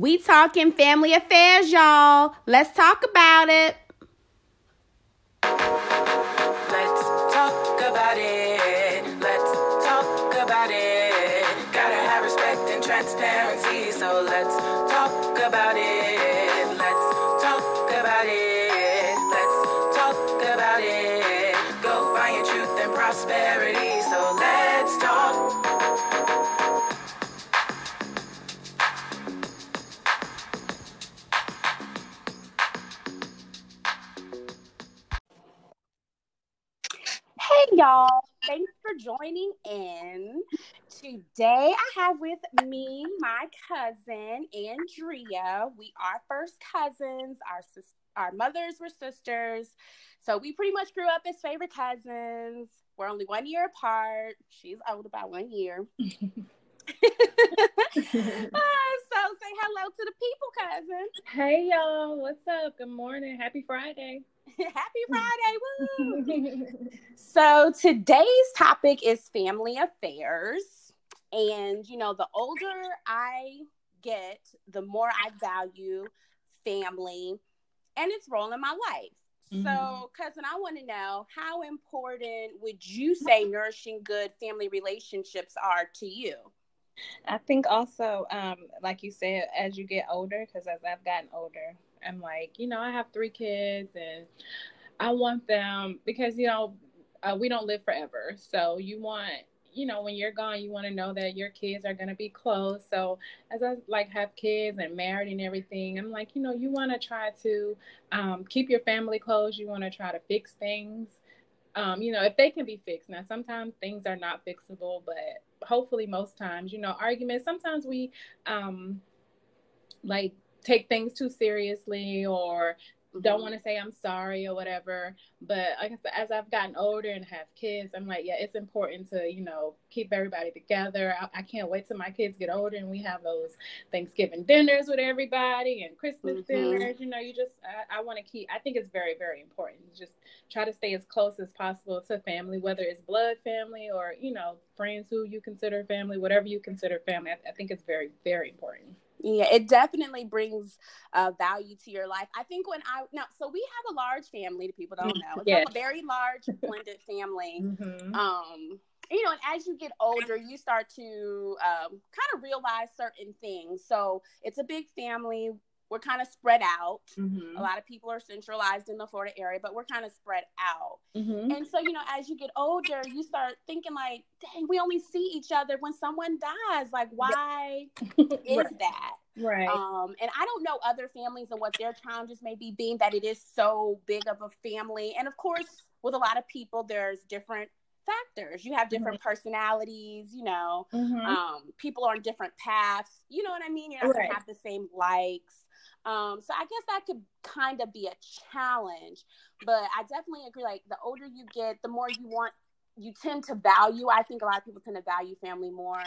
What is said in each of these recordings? We talking family affairs, y'all. Let's talk about it. Let's talk about it. Let's talk about it. Gotta have respect and transparency, so let's talk about it. Let's talk about it. Let's talk about it. Go find your truth and prosperity, so let's talk. Y'all, thanks for joining in. Today I have with me my cousin Andrea. We are first cousins. Our mothers were sisters, so we pretty much grew up as favorite cousins. We're only 1 year apart. She's older by 1 year. So say hello to the people, cousin. Hey y'all, what's up? Good morning. Happy Friday. Happy Friday. Woo! So today's topic is family affairs. And, you know, the older I get, the more I value family and its role in my life. Mm-hmm. So, cousin, I want to know, how important would you say nourishing good family relationships are to you? I think also, like you said, as you get older, because as I've gotten older, I'm like, you know, I have 3 kids and I want them because, you know, we don't live forever. So you want, you know, when you're gone, you want to know that your kids are going to be close. So as I like have kids and married and everything, I'm like, you know, you want to try to keep your family close. You want to try to fix things, you know, if they can be fixed. Now, sometimes things are not fixable, but hopefully most times, you know, arguments, sometimes we like take things too seriously or don't want to say I'm sorry or whatever. But like I said, as I've gotten older and have kids, I'm like, yeah, it's important to, you know, keep everybody together. I can't wait till my kids get older and we have those Thanksgiving dinners with everybody and Christmas dinners. You know, you just, I want to keep, I think it's very, very important. Just try to stay as close as possible to family, whether it's blood family or, you know, friends who you consider family, whatever you consider family. I think it's very, very important. Yeah, it definitely brings value to your life. I think when so we have a large family, the people don't know. It's a very large blended family. Mm-hmm. You know, and as you get older, you start to kind of realize certain things. So it's a big family. We're kind of spread out. Mm-hmm. A lot of people are centralized in the Florida area, but we're kind of spread out. Mm-hmm. And so, you know, as you get older, you start thinking like, dang, we only see each other when someone dies. Like, why is that? Right. And I don't know other families and what their challenges may be, being that it is so big of a family. And of course, with a lot of people, there's different factors. You have different personalities, you know, people are on different paths. You know what I mean? You're not going to have the same likes. So I guess that could kind of be a challenge, but I definitely agree. Like the older you get, the more you tend to value. I think a lot of people tend to value family more,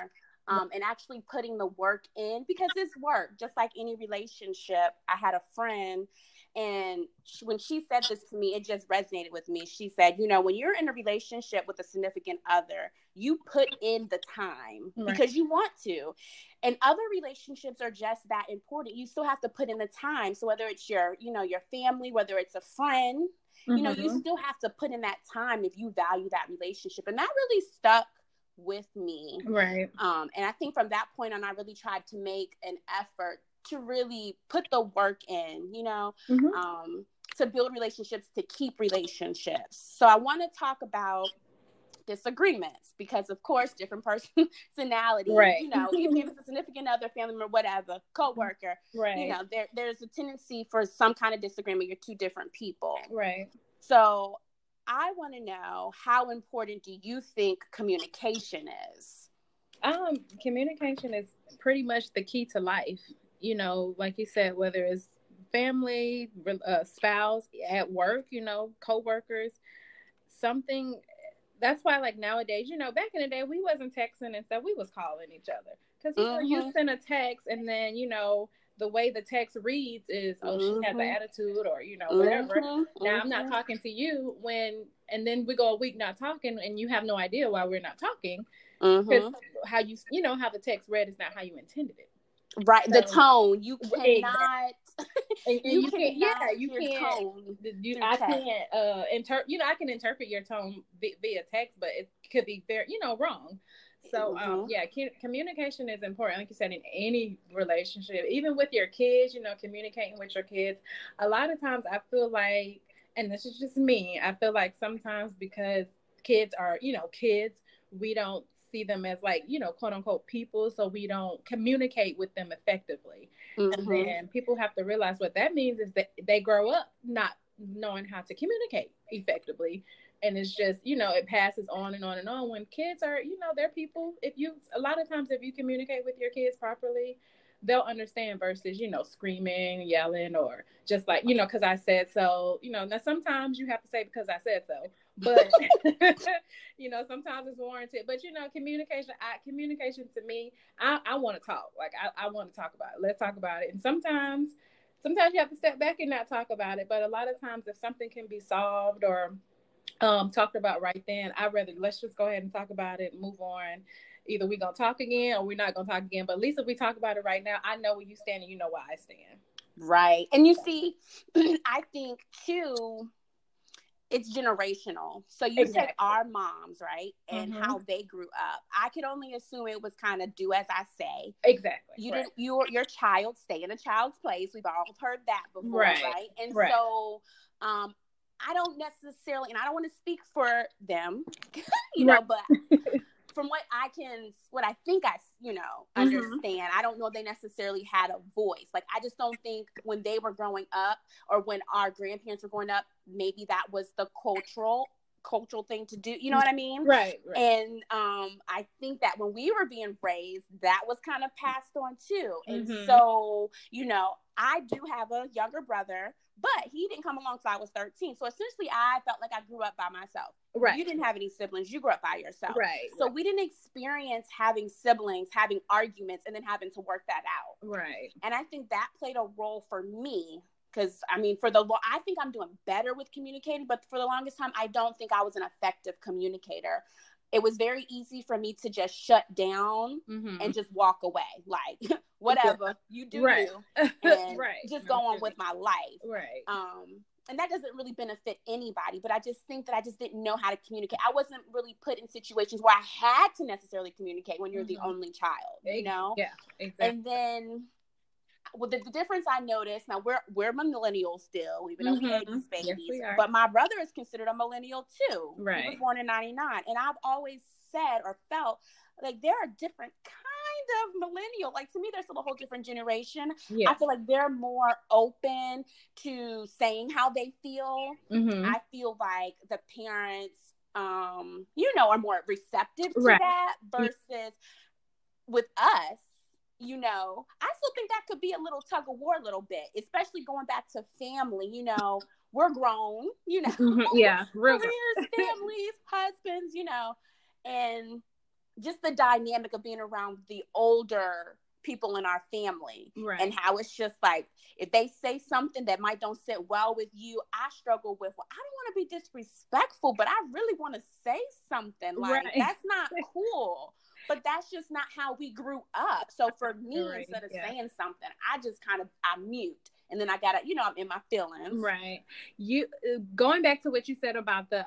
and actually putting the work in, because it's work, just like any relationship. I had a friend, and when she said this to me, it just resonated with me. She said, you know, when you're in a relationship with a significant other, you put in the time because you want to. And other relationships are just that important. You still have to put in the time. So whether it's your, you know, your family, whether it's a friend, you know, you still have to put in that time if you value that relationship. And that really stuck with me. Right. And I think from that point on, I really tried to make an effort to really put the work in, you know, to build relationships, to keep relationships. So I want to talk about disagreements because, of course, different personalities, you know, even if it's a significant other, family member, whatever, coworker, you know, there's a tendency for some kind of disagreement. You're two different people. Right. So I want to know, how important do you think communication is? Communication is pretty much the key to life. You know, like you said, whether it's family, spouse, at work, you know, coworkers, something. That's why, like, nowadays, you know, back in the day, we wasn't texting and stuff. We was calling each other because you send a text and then, you know, the way the text reads is, oh, she has an attitude or, you know, whatever. Now I'm not talking to you and then we go a week not talking and you have no idea why we're not talking because how you know, how the text read is not how you intended it. Right, so, the tone. You cannot. Exactly. I can interpret your tone via text, but it could be very, wrong. So, mm-hmm. Communication is important. Like you said, in any relationship, even with your kids, communicating with your kids. A lot of times I feel like, and this is just me, I feel like sometimes because kids are, kids, we don't see them as like, quote unquote people. So we don't communicate with them effectively. Mm-hmm. And then people have to realize what that means is that they grow up not knowing how to communicate effectively. And it's just, it passes on and on and on. When kids are, they're people. A lot of times, if you communicate with your kids properly, they'll understand versus, screaming, yelling, or just like, because I said so. Now sometimes you have to say because I said so, but, sometimes it's warranted. But, communication to me, I want to talk. Like, I want to talk about it. Let's talk about it. And sometimes you have to step back and not talk about it. But a lot of times, if something can be solved or talked about right then, let's just go ahead and talk about it, move on. Either we're gonna talk again or we're not gonna talk again, but at least if we talk about it right now, I know where you stand and you know where I stand. Right. And you see, I think too, it's generational. So you exactly. take our moms, right? And mm-hmm. how they grew up. I could only assume it was kind of do as I say. Exactly. You right. Your child stay in a child's place. We've all heard that before, right? And right. so I don't necessarily, and I don't want to speak for them, but from what I think I understand, I don't know if they necessarily had a voice. Like, I just don't think when they were growing up or when our grandparents were growing up, maybe that was the cultural thing to do. You know what I mean? Right. And I think that when we were being raised, that was kind of passed on too. And so, I do have a younger brother, but he didn't come along till I was 13. So essentially, I felt like I grew up by myself. Right. You didn't have any siblings. You grew up by yourself. Right. So we didn't experience having siblings, having arguments, and then having to work that out. Right. And I think that played a role for me. Because, I think I'm doing better with communicating, but for the longest time, I don't think I was an effective communicator. It was very easy for me to just shut down and just walk away. Like, whatever, you do right. you, and just go on with my life. Right. And that doesn't really benefit anybody, but I just think that I just didn't know how to communicate. I wasn't really put in situations where I had to necessarily communicate when you're the only child, Yeah, exactly. And then... Well, the difference I noticed, now we're millennials still, even though we had these babies, yes, but my brother is considered a millennial too. Right. He was born in 99. And I've always said or felt like there are different kind of millennial. Like, to me, there's still a whole different generation. Yes. I feel like they're more open to saying how they feel. Mm-hmm. I feel like the parents, are more receptive to that versus with us. I still think that could be a little tug of war a little bit, especially going back to family, we're grown, yeah, careers, families, husbands, and just the dynamic of being around the older people in our family and how it's just like, if they say something that might don't sit well with you, I struggle with, well, I don't want to be disrespectful, but I really want to say something like, that's not cool. But that's just not how we grew up. So for me, instead of saying something, I just kind of, I mute. And then I got to, I'm in my feelings. Right. You going back to what you said about the,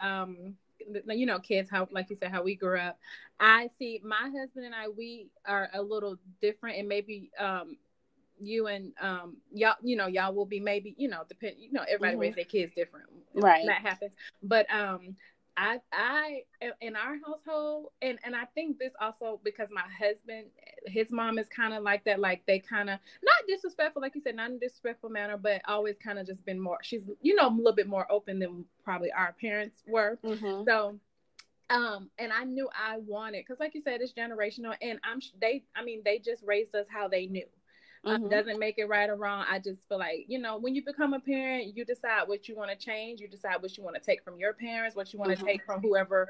kids, how, like you said, how we grew up. I see my husband and I, we are a little different, and maybe, you and y'all, y'all will be maybe, depend. Everybody raised their kids different. Right. That happens. But, I in our household, and I think this also because my husband, his mom is kind of like that, like they kind of, not disrespectful, like you said, not in a disrespectful manner, but always kind of just been more, she's, a little bit more open than probably our parents were. Mm-hmm. So, and I knew I wanted, because like you said, it's generational, and they just raised us how they knew. Doesn't make it right or wrong. I just feel like, when you become a parent, you decide what you want to change. You decide what you want to take from your parents, what you want to take from whoever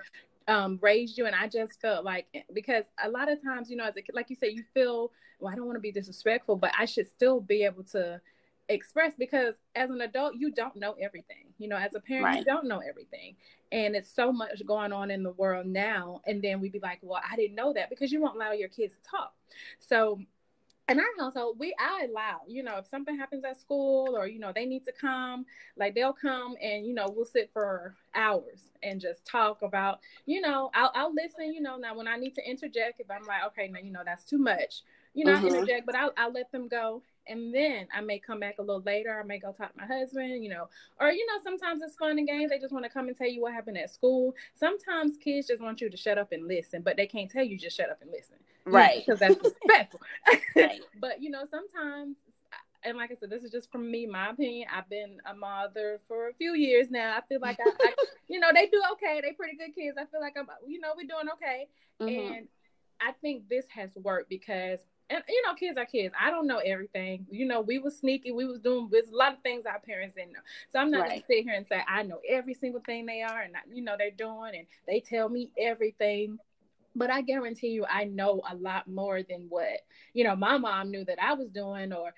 raised you. And I just felt like, because a lot of times, as a, like you said, you feel, well, I don't want to be disrespectful, but I should still be able to express, because as an adult, you don't know everything. As a parent, you don't know everything. And it's so much going on in the world now. And then we'd be like, well, I didn't know that, because you won't allow your kids to talk. So in our household, I allow, if something happens at school or, they need to come, like they'll come and, we'll sit for hours and just talk about, I'll listen, now when I need to interject, if I'm like, okay, now, that's too much, I interject, but I'll let them go. And then I may come back a little later. I may go talk to my husband, or, sometimes it's fun and games. They just want to come and tell you what happened at school. Sometimes kids just want you to shut up and listen, but they can't tell you just shut up and listen. Right. Because that's disrespectful. Right. But, sometimes, and like I said, this is just from me, my opinion. I've been a mother for a few years now. I feel like I they do okay. They pretty good kids. I feel like I'm, we're doing okay. Mm-hmm. And I think this has worked because, and kids are kids. I don't know everything. We was sneaky. We was doing a lot of things our parents didn't know. So I'm not right. going to sit here and say I know every single thing they are and they're doing and they tell me everything. But I guarantee you, I know a lot more than what my mom knew that I was doing, or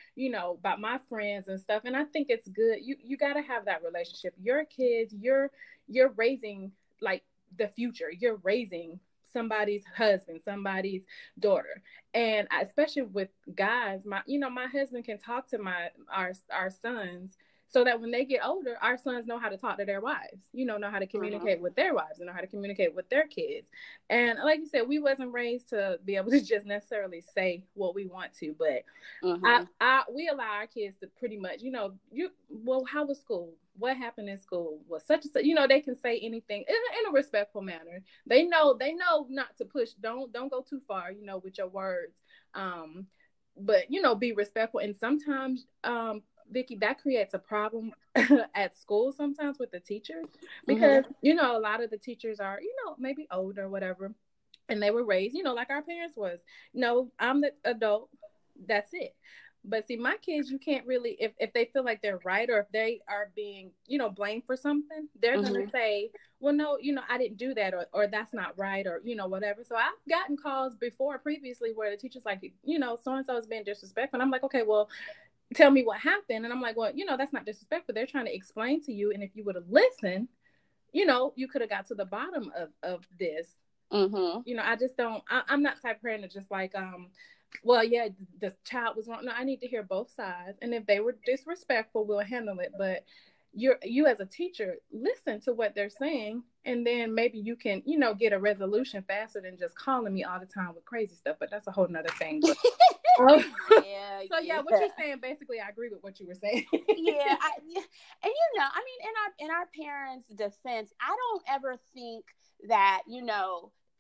about my friends and stuff. And I think it's good. You got to have that relationship. Your kids, you're raising like the future. You're raising somebody's husband, somebody's daughter. And especially with guys, my husband can talk to our sons so that when they get older, our sons know how to talk to their wives, know how to communicate with their wives and know how to communicate with their kids. And like you said, we wasn't raised to be able to just necessarily say what we want to, but we allow our kids to pretty much, how was school? What happened in school was such and such, they can say anything in a respectful manner. They know not to push. Don't go too far, with your words. But, be respectful. And sometimes, Vicky, that creates a problem at school sometimes with the teachers because, a lot of the teachers are, maybe older or whatever. And they were raised, like our parents was, I'm the adult. That's it. But see, my kids, you can't really, if they feel like they're right or if they are being, blamed for something, they're going to say, well, no, I didn't do that or that's not right or, whatever. So I've gotten calls before previously where the teacher's like, so-and-so is being disrespectful. And I'm like, okay, well, tell me what happened. And I'm like, well, that's not disrespectful. They're trying to explain to you. And if you would have listened, you could have got to the bottom of this. Mm-hmm. I just don't, I'm not type of parent to just like, well, yeah, the child was wrong. No, I need to hear both sides. And if they were disrespectful, we'll handle it. But you as a teacher, listen to what they're saying. And then maybe you can, get a resolution faster than just calling me all the time with crazy stuff. But that's a whole nother thing. But, what you're saying, basically, I agree with what you were saying. And in our parents' defense, I don't ever think that,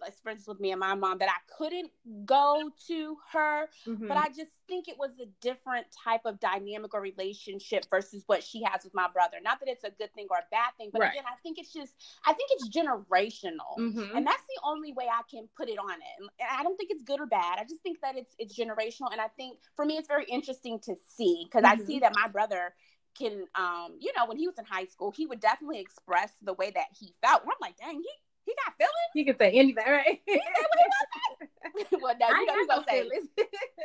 like, for instance, with me and my mom, that I couldn't go to her, but I just think it was a different type of dynamic or relationship versus what she has with my brother. Not that it's a good thing or a bad thing, but again, I think it's generational, and that's the only way I can put it on it. And I don't think it's good or bad. I just think that it's generational, and I think for me, it's very interesting to see because I see that my brother can, when he was in high school, he would definitely express the way that he felt. And I'm like, dang, he got feelings? He can say anything, right? He said what he wants to say. Well, now, he going to say,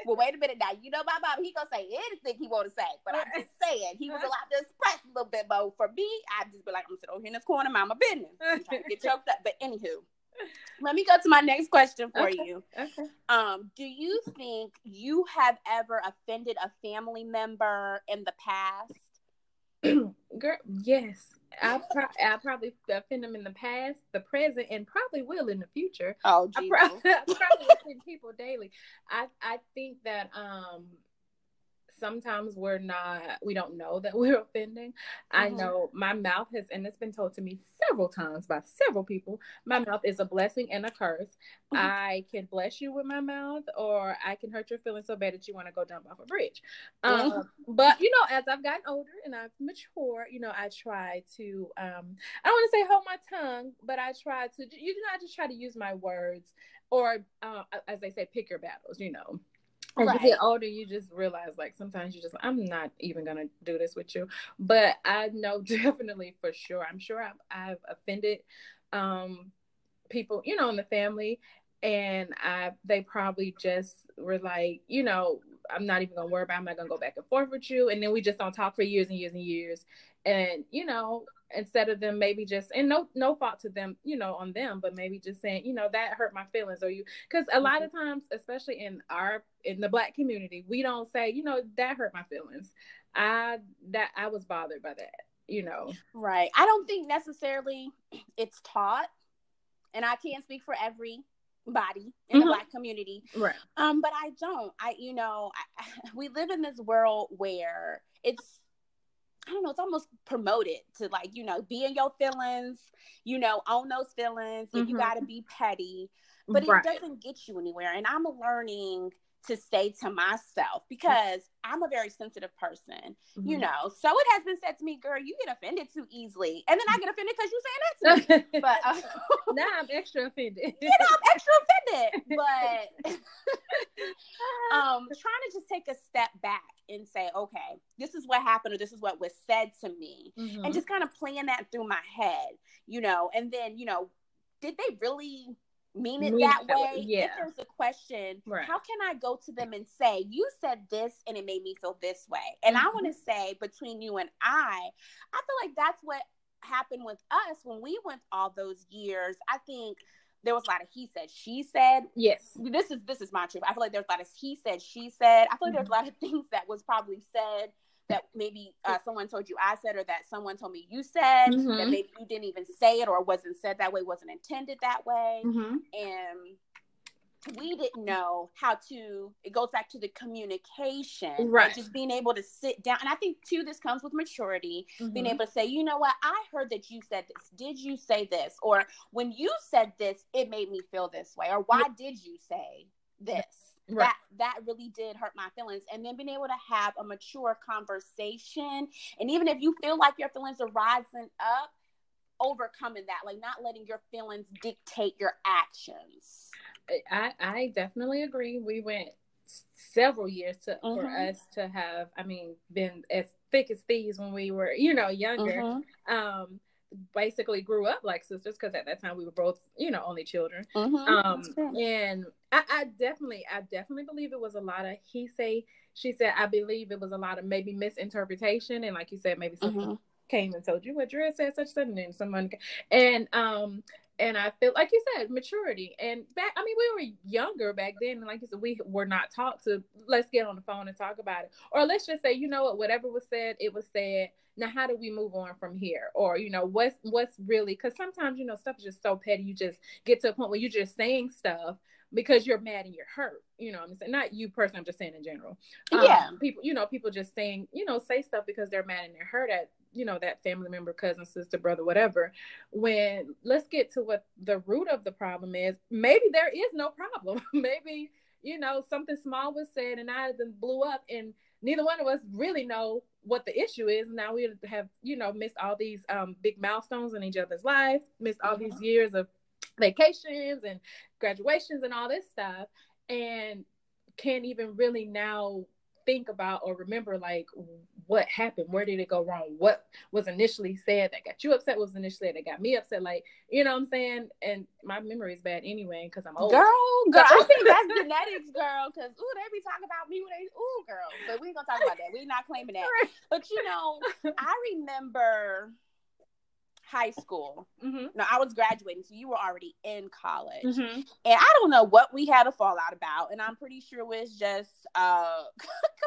well, wait a minute now. My mom, he going to say anything he want to say. But I'm just saying, he was allowed to express a little bit more. For me, I'd just be like, I'm sitting over here in this corner, mind my business. I'm trying to get choked up. But anywho, let me go to my next question for you. Okay. Do you think you have ever offended a family member in the past? Girl, yes. I probably offend them in the past, the present, and probably will in the future. Oh, geez. I probably offend people daily. I think that sometimes we don't know that we're offending. I know my mouth has, and it's been told to me several times by several people, my mouth is a blessing and a curse. I can bless you with my mouth, or I can hurt your feelings so bad that you want to go jump off a bridge. But, as I've gotten older and I've matured, I try to, I don't want to say hold my tongue, but I try to, I just try to use my words or, as they say, pick your battles, As you get older, you just realize, like, sometimes you just, I'm not even going to do this with you. But I know definitely for sure. I'm sure I've offended people, in the family. And they probably just were like, I'm not even going to worry about it. I'm not going to go back and forth with you. And then we just don't talk for years and years and years. And, instead of them maybe just, and no fault to them, you know, on them, but maybe just saying, you know, that hurt my feelings, or you, because a lot of times, especially in the Black community, we don't say, you know, that hurt my feelings, I was bothered by that, you know. Right. I don't think necessarily it's taught, and I can't speak for everybody in the Black community, right? But we live in this world where it's, I don't know, it's almost promoted to, like, you know, be in your feelings, you know, own those feelings, and you got to be petty, but right. It doesn't get you anywhere. And I'm learning to say to myself, because I'm a very sensitive person, you know, so it has been said to me, girl, you get offended too easily. And then I get offended because you're saying that to me. But now I'm extra offended. You know, I'm extra offended. But trying to just take a step back and say, okay, this is what happened, or this is what was said to me. And just kind of playing that through my head, you know, and then, you know, did they really mean it that way? Yeah. If there's a question, right, how can I go to them and say, you said this and it made me feel this way? And I want to say, between you and I feel like that's what happened with us when we went all those years. I think there was a lot of he said, she said. Yes. This is my truth. I feel like there's a lot of he said, she said. I feel like there's a lot of things that was probably said that maybe someone told you I said, or that someone told me you said, that maybe you didn't even say it, or wasn't said that way, wasn't intended that way. And we didn't know how to, it goes back to the communication, right? Just being able to sit down. And I think too, this comes with maturity, being able to say, you know what, I heard that you said this. Did you say this? Or when you said this, it made me feel this way. Or why did you say this? Right. That really did hurt my feelings. And then being able to have a mature conversation, and even if you feel like your feelings are rising up, overcoming that, like not letting your feelings dictate your actions. I definitely agree. We went several years for us to have, been as thick as thieves when we were, you know, younger. Basically grew up like sisters, because at that time we were both, you know, only children. And I definitely believe it was a lot of he say, she said. I believe it was a lot of maybe misinterpretation, and like you said, maybe someone came and told you what Drea said, such and then someone and I feel like you said, maturity. And back, we were younger back then, and like you said, we were not taught to, let's get on the phone and talk about it. Or let's just say, you know what, whatever was said, it was said. Now, how do we move on from here? Or, you know, what's really, because sometimes, you know, stuff is just so petty. You just get to a point where you're just saying stuff because you're mad and you're hurt. You know what I'm saying? Not you personally, I'm just saying in general. Yeah. People just saying, you know, say stuff because they're mad and they're hurt at, you know, that family member, cousin, sister, brother, whatever, when let's get to what the root of the problem is. Maybe there is no problem. Maybe, you know, something small was said and I then blew up, and neither one of us really know what the issue is. Now we have, you know, missed all these big milestones in each other's lives, missed all these years of vacations and graduations and all this stuff, and can't even really now think about or remember, like, what happened, where did it go wrong, what was initially said that got you upset, what was initially said that got me upset, like, you know what I'm saying? And my memory is bad anyway, because I'm old. Girl, I think that's genetics, girl, because, ooh, they be talking about me when they, ooh, girl, but we ain't gonna talk about that, we're not claiming that. But, you know, I remember high school. No, I was graduating, so you were already in college. And I don't know what we had a fallout about, and I'm pretty sure it was just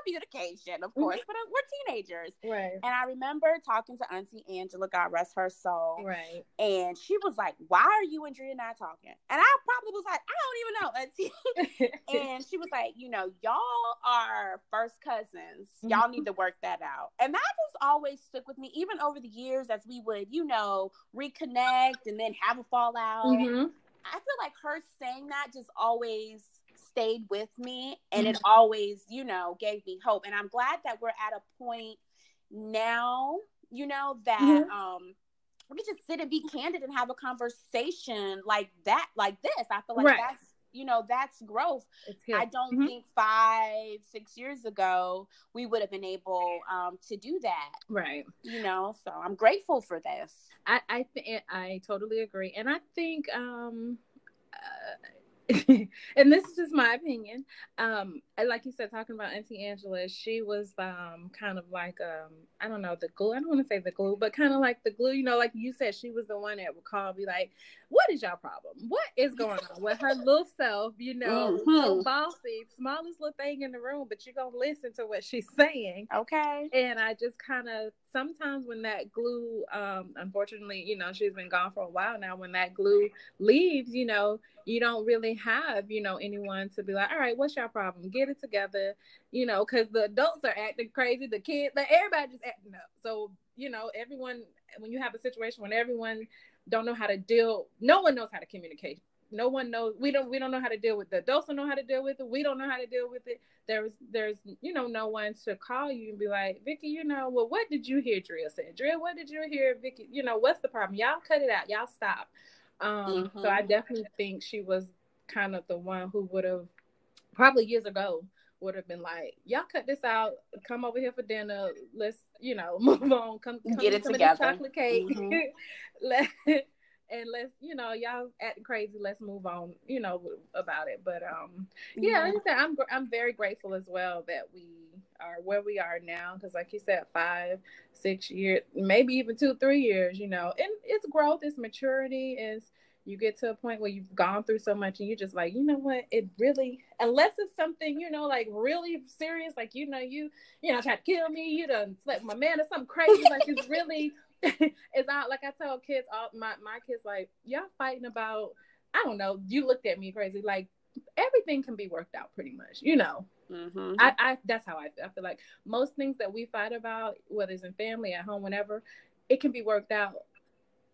communication, of course, but we're teenagers. Right. And I remember talking to Auntie Angela, God rest her soul. Right. And she was like, why are you and Drea not talking? And I probably was like, I don't even know, Auntie. And she was like, you know, y'all are first cousins. Y'all need to work that out. And that just always stuck with me, even over the years as we would, you know, reconnect and then have a fallout. I feel like her saying that just always stayed with me, and it always, you know, gave me hope. And I'm glad that we're at a point now, you know, that we can just sit and be candid and have a conversation like that, like this. I feel like that's, you know, that's growth. I don't think 5-6 years ago we would have been able to do that, right? You know, so I'm grateful for this. I totally agree. And I think and this is just my opinion. Like you said, talking about Auntie Angela, she was kind of like I don't know, the glue. I don't want to say the glue, but kind of like the glue. You know, like you said, she was the one that would call, be like, "What is y'all problem? What is going on with her little self?" You know, mm-hmm. bossy, smallest little thing in the room, but you're gonna listen to what she's saying, okay? And I just kind of sometimes when that glue, unfortunately, you know, she's been gone for a while now. When that glue leaves, you know, you don't really have, you know, anyone to be like, all right, what's your problem? Get it together, you know, because the adults are acting crazy, the kids, like everybody just acting up. So, you know, everyone, when you have a situation when everyone don't know how to deal, no one knows how to communicate. No one knows. We don't know how to deal with it. The adults don't know how to deal with it. We don't know how to deal with it. There's you know, no one to call you and be like, Vicky, you know, well, what did you hear Drea said? Drea, what did you hear Vicky? You know, what's the problem? Y'all cut it out. Y'all stop. Mm-hmm. So I definitely think she was kind of the one who would have probably years ago would have been like, y'all cut this out, come over here for dinner, let's, you know, move on, come get it together, chocolate cake, mm-hmm. and let's, you know, y'all acting crazy, let's move on, you know, about it. But yeah, mm-hmm. like I said, I'm very grateful as well that we are where we are now, because like you said, 5-6 years, maybe even 2-3 years, you know, and it's growth, it's maturity, it's you get to a point where you've gone through so much and you're just like, you know what, it really, unless it's something, you know, like really serious, like, you know, you tried to kill me, you done slept with my man or something crazy, like it's really, it's out. Like I tell kids, all my kids, like, y'all fighting about, I don't know, you looked at me crazy, like everything can be worked out pretty much, you know. Mm-hmm. I that's how I feel like most things that we fight about, whether it's in family, at home, whenever, it can be worked out.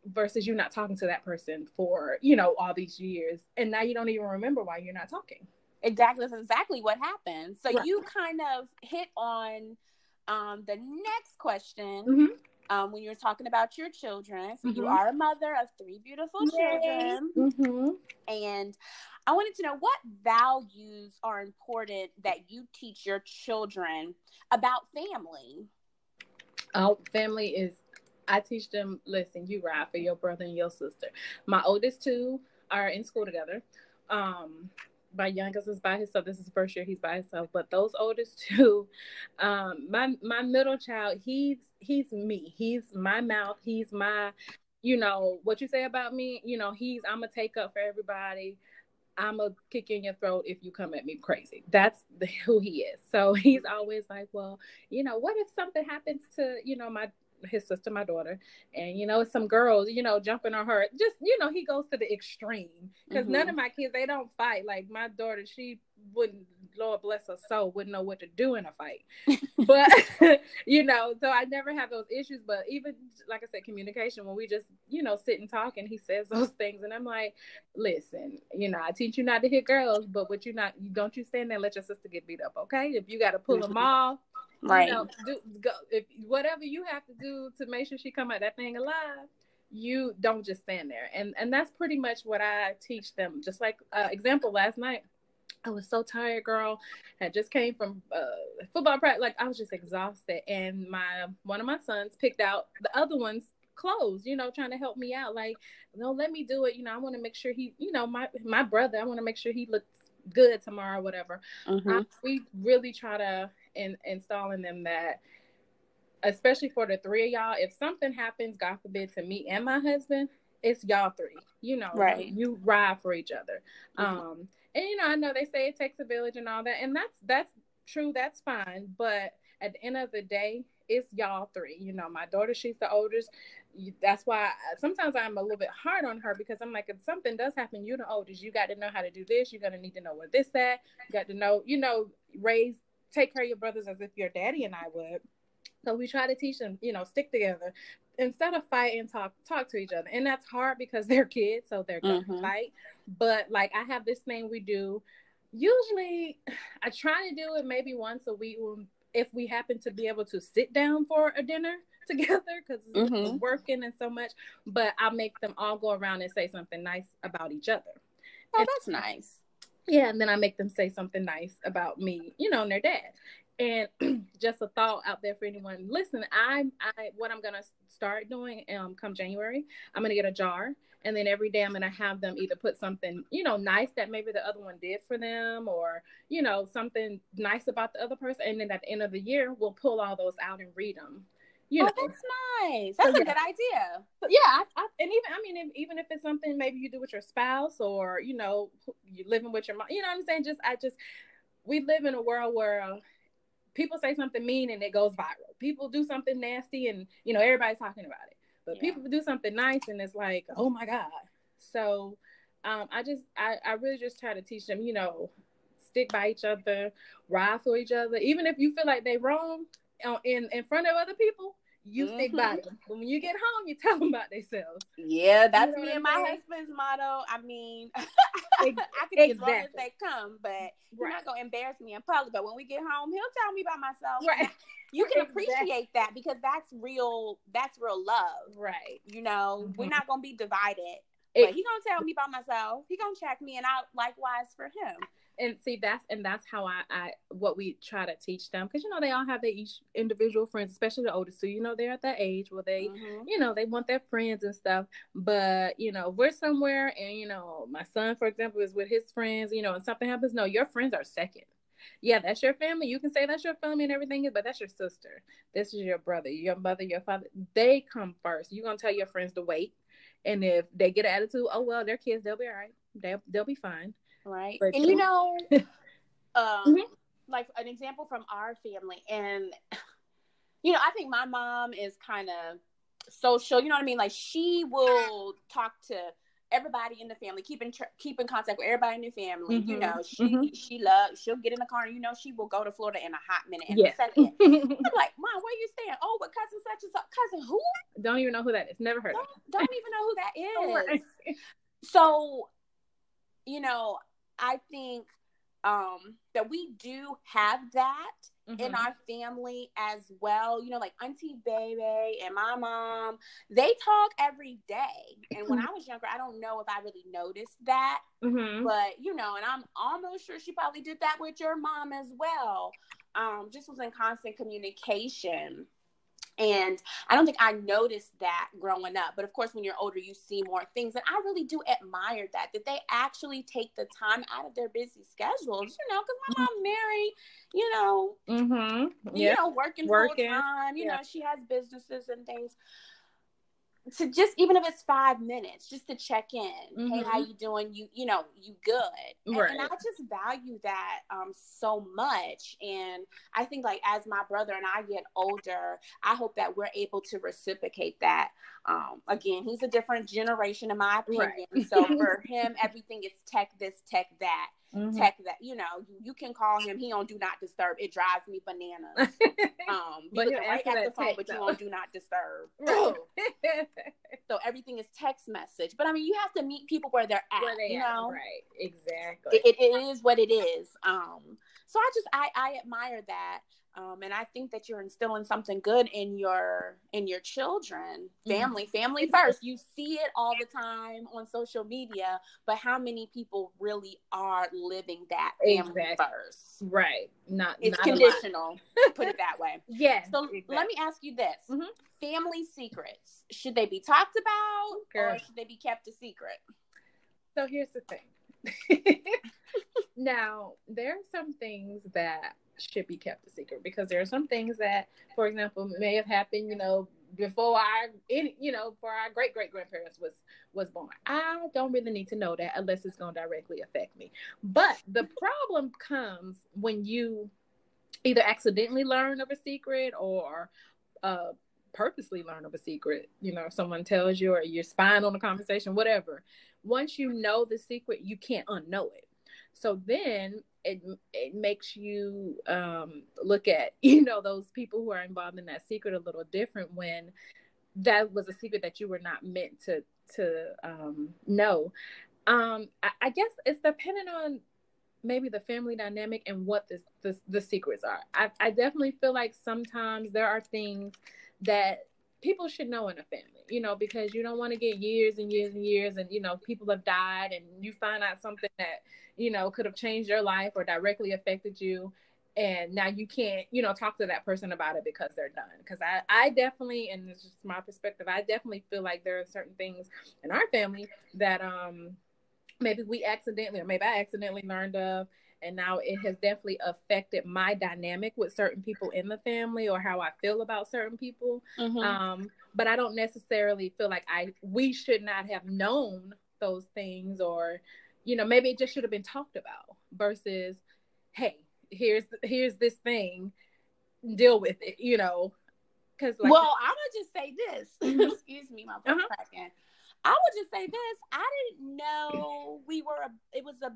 Versus you not talking to that person for, you know, all these years, and now you don't even remember why you're not talking. Exactly, that's exactly what happened. So right. You kind of hit on the next question. Mm-hmm. When you're talking about your children, so mm-hmm. you are a mother of 3 beautiful children, mm-hmm. and I wanted to know what values are important that you teach your children about family. Oh, family is. I teach them, listen, you ride for your brother and your sister. My oldest 2 are in school together. My youngest is by himself. This is the first year he's by himself. But those oldest 2, my middle child, he's me. He's my mouth. He's my, you know, what you say about me, you know, I'm going to take up for everybody. I'm a kick in your throat if you come at me crazy. That's who he is. So he's always like, well, you know, what if something happens to, you know, his sister, my daughter, and you know, some girls, you know, jumping on her, just, you know, he goes to the extreme, because mm-hmm. none of my kids, they don't fight. Like my daughter, she wouldn't, Lord bless her soul, wouldn't know what to do in a fight. But you know, so I never have those issues. But even like I said, communication, when we just, you know, sit and talk, and he says those things, and I'm like, listen, you know, I teach you not to hit girls, but what you not, don't you stand there and let your sister get beat up, okay? If you got to pull them off, right. You know, if whatever you have to do to make sure she come out that thing alive, you don't just stand there. And that's pretty much what I teach them. Just like example, last night, I was so tired, girl. I just came from football practice. Like I was just exhausted. And one of my sons picked out the other one's clothes, you know, trying to help me out. Like, no, let me do it. You know, I want to make sure he, you know, my brother, I want to make sure he looks good tomorrow, whatever. Mm-hmm. We really try to installing them that, especially for the 3 of y'all, if something happens, God forbid, to me and my husband, it's y'all 3, you know, right? Like, you ride for each other. Mm-hmm. And you know, I know they say it takes a village and all that, and that's true, that's fine, but at the end of the day, it's y'all 3. You know, my daughter, she's the oldest. That's why sometimes I'm a little bit hard on her, because I'm like, if something does happen, you're the oldest. You got to know how to do this. You're going to need to know where this at. You got to know, you know, take care of your brothers as if your daddy and I would. So we try to teach them, you know, stick together instead of fight and talk to each other. And that's hard because they're kids, so they're going to fight. But like, I have this thing we do. Usually I try to do it maybe once a week if we happen to be able to sit down for a dinner together, because it's working and so much. But I'll make them all go around and say something nice about each other. Oh, that's nice. Yeah, and then I make them say something nice about me, you know, and their dad. And just a thought out there for anyone. Listen, what I'm going to start doing come January, I'm going to get a jar. And then every day I'm going to have them either put something, nice that maybe the other one did for them, or, something nice about the other person. And then at the end of the year, we'll pull all those out and read them. Oh, that's nice. That's a good idea. So, yeah. Even if it's something maybe you do with your spouse, or, you're living with your mom, you know what I'm saying? We live in a world where people say something mean and it goes viral. People do something nasty and, everybody's talking about it. But people do something nice and it's like, oh my God. So I really just try to teach them, stick by each other, ride for each other. Even if you feel like they're wrong in front of other people, you stick by them. But when you get home, you tell them about themselves. Yeah, that's me and my husband's motto. I mean, I can be as wrong as they come, but you're not going to embarrass me in public. But when we get home, he'll tell me by myself. Right. You can appreciate that, because that's real love. Right. We're not going to be divided. But he's going to tell me by myself. He's going to check me, and I'll likewise for him. And see, that's how what we try to teach them. Because, they all have their each individual friends, especially the oldest two. They're at that age where they, they want their friends and stuff. But, we're somewhere and, my son, for example, is with his friends, and something happens. No, your friends are second. Yeah, that's your family. You can say that's your family and everything, but that's your sister. This is your brother, your mother, your father. They come first. You're going to tell your friends to wait. And if they get an attitude, oh, well, their kids, they'll be all right. They'll be fine. Right. But and, like an example from our family. And, I think my mom is kind of social. You know what I mean? Like, she will talk to everybody in the family, keep in contact with everybody in the family. She'll get in the car and she will go to Florida in a hot minute and settle in. I'm like, Mom, where you staying? Oh, with cousin such and such. Cousin who? Don't even know who that is. Never heard of it. Don't even know who that is. So, I think that we do have that in our family as well. Like Auntie Bebe and my mom, they talk every day. And when I was younger, I don't know if I really noticed that. But, and I'm almost sure she probably did that with your mom as well. Just was in constant communication. And I don't think I noticed that growing up. But of course, when you're older, you see more things. And I really do admire that they actually take the time out of their busy schedules, because my mom, Mary, working full time, she has businesses and things. To just, even if it's 5 minutes, just to check in. Hey, how you doing? You good. Right. And I just value that so much. And I think, like, as my brother and I get older, I hope that we're able to reciprocate that. Again, he's a different generation, in my opinion. Right. So for him, everything is tech this, tech that. Tech that, you can call him. He on do not disturb. It drives me bananas. But you right at the phone, but you on do not disturb. Right. So everything is text message. But I mean, you have to meet people where they're at. Right? Exactly. It is what it is. So I admire that. And I think that you're instilling something good in your children. Family first. You see it all the time on social media, but how many people really are living that family first? Right. It's not conditional. Put it that way. Yes. So let me ask you this: family secrets, should they be talked about, or should they be kept a secret? So here's the thing. Now, there are some things that should be kept a secret, because there are some things that, for example, may have happened, before our great-great-grandparents was born. I don't really need to know that unless it's going to directly affect me. But the problem comes when you either accidentally learn of a secret or purposely learn of a secret. If someone tells you, or you're spying on a conversation, whatever. Once you know the secret, you can't unknow it. So then it makes you look at, those people who are involved in that secret a little different, when that was a secret that you were not meant to know. I guess it's dependent on maybe the family dynamic and what the secrets are. I definitely feel like sometimes there are things that people should know in a family, because you don't want to get years and years and years and, people have died and you find out something that, could have changed your life or directly affected you. And now you can't, you know, talk to that person about it because they're done. Because I definitely, and it's just my perspective, I definitely feel like there are certain things in our family that maybe we accidentally, or maybe I accidentally learned of. And now it has definitely affected my dynamic with certain people in the family, or how I feel about certain people. Mm-hmm. But I don't necessarily feel like we should not have known those things, or, you know, maybe it just should have been talked about versus, hey, here's this thing, deal with it, you know. Cause like, well, I would just say this. Excuse me, my voice cracking. I would just say this. I didn't know we were. It was a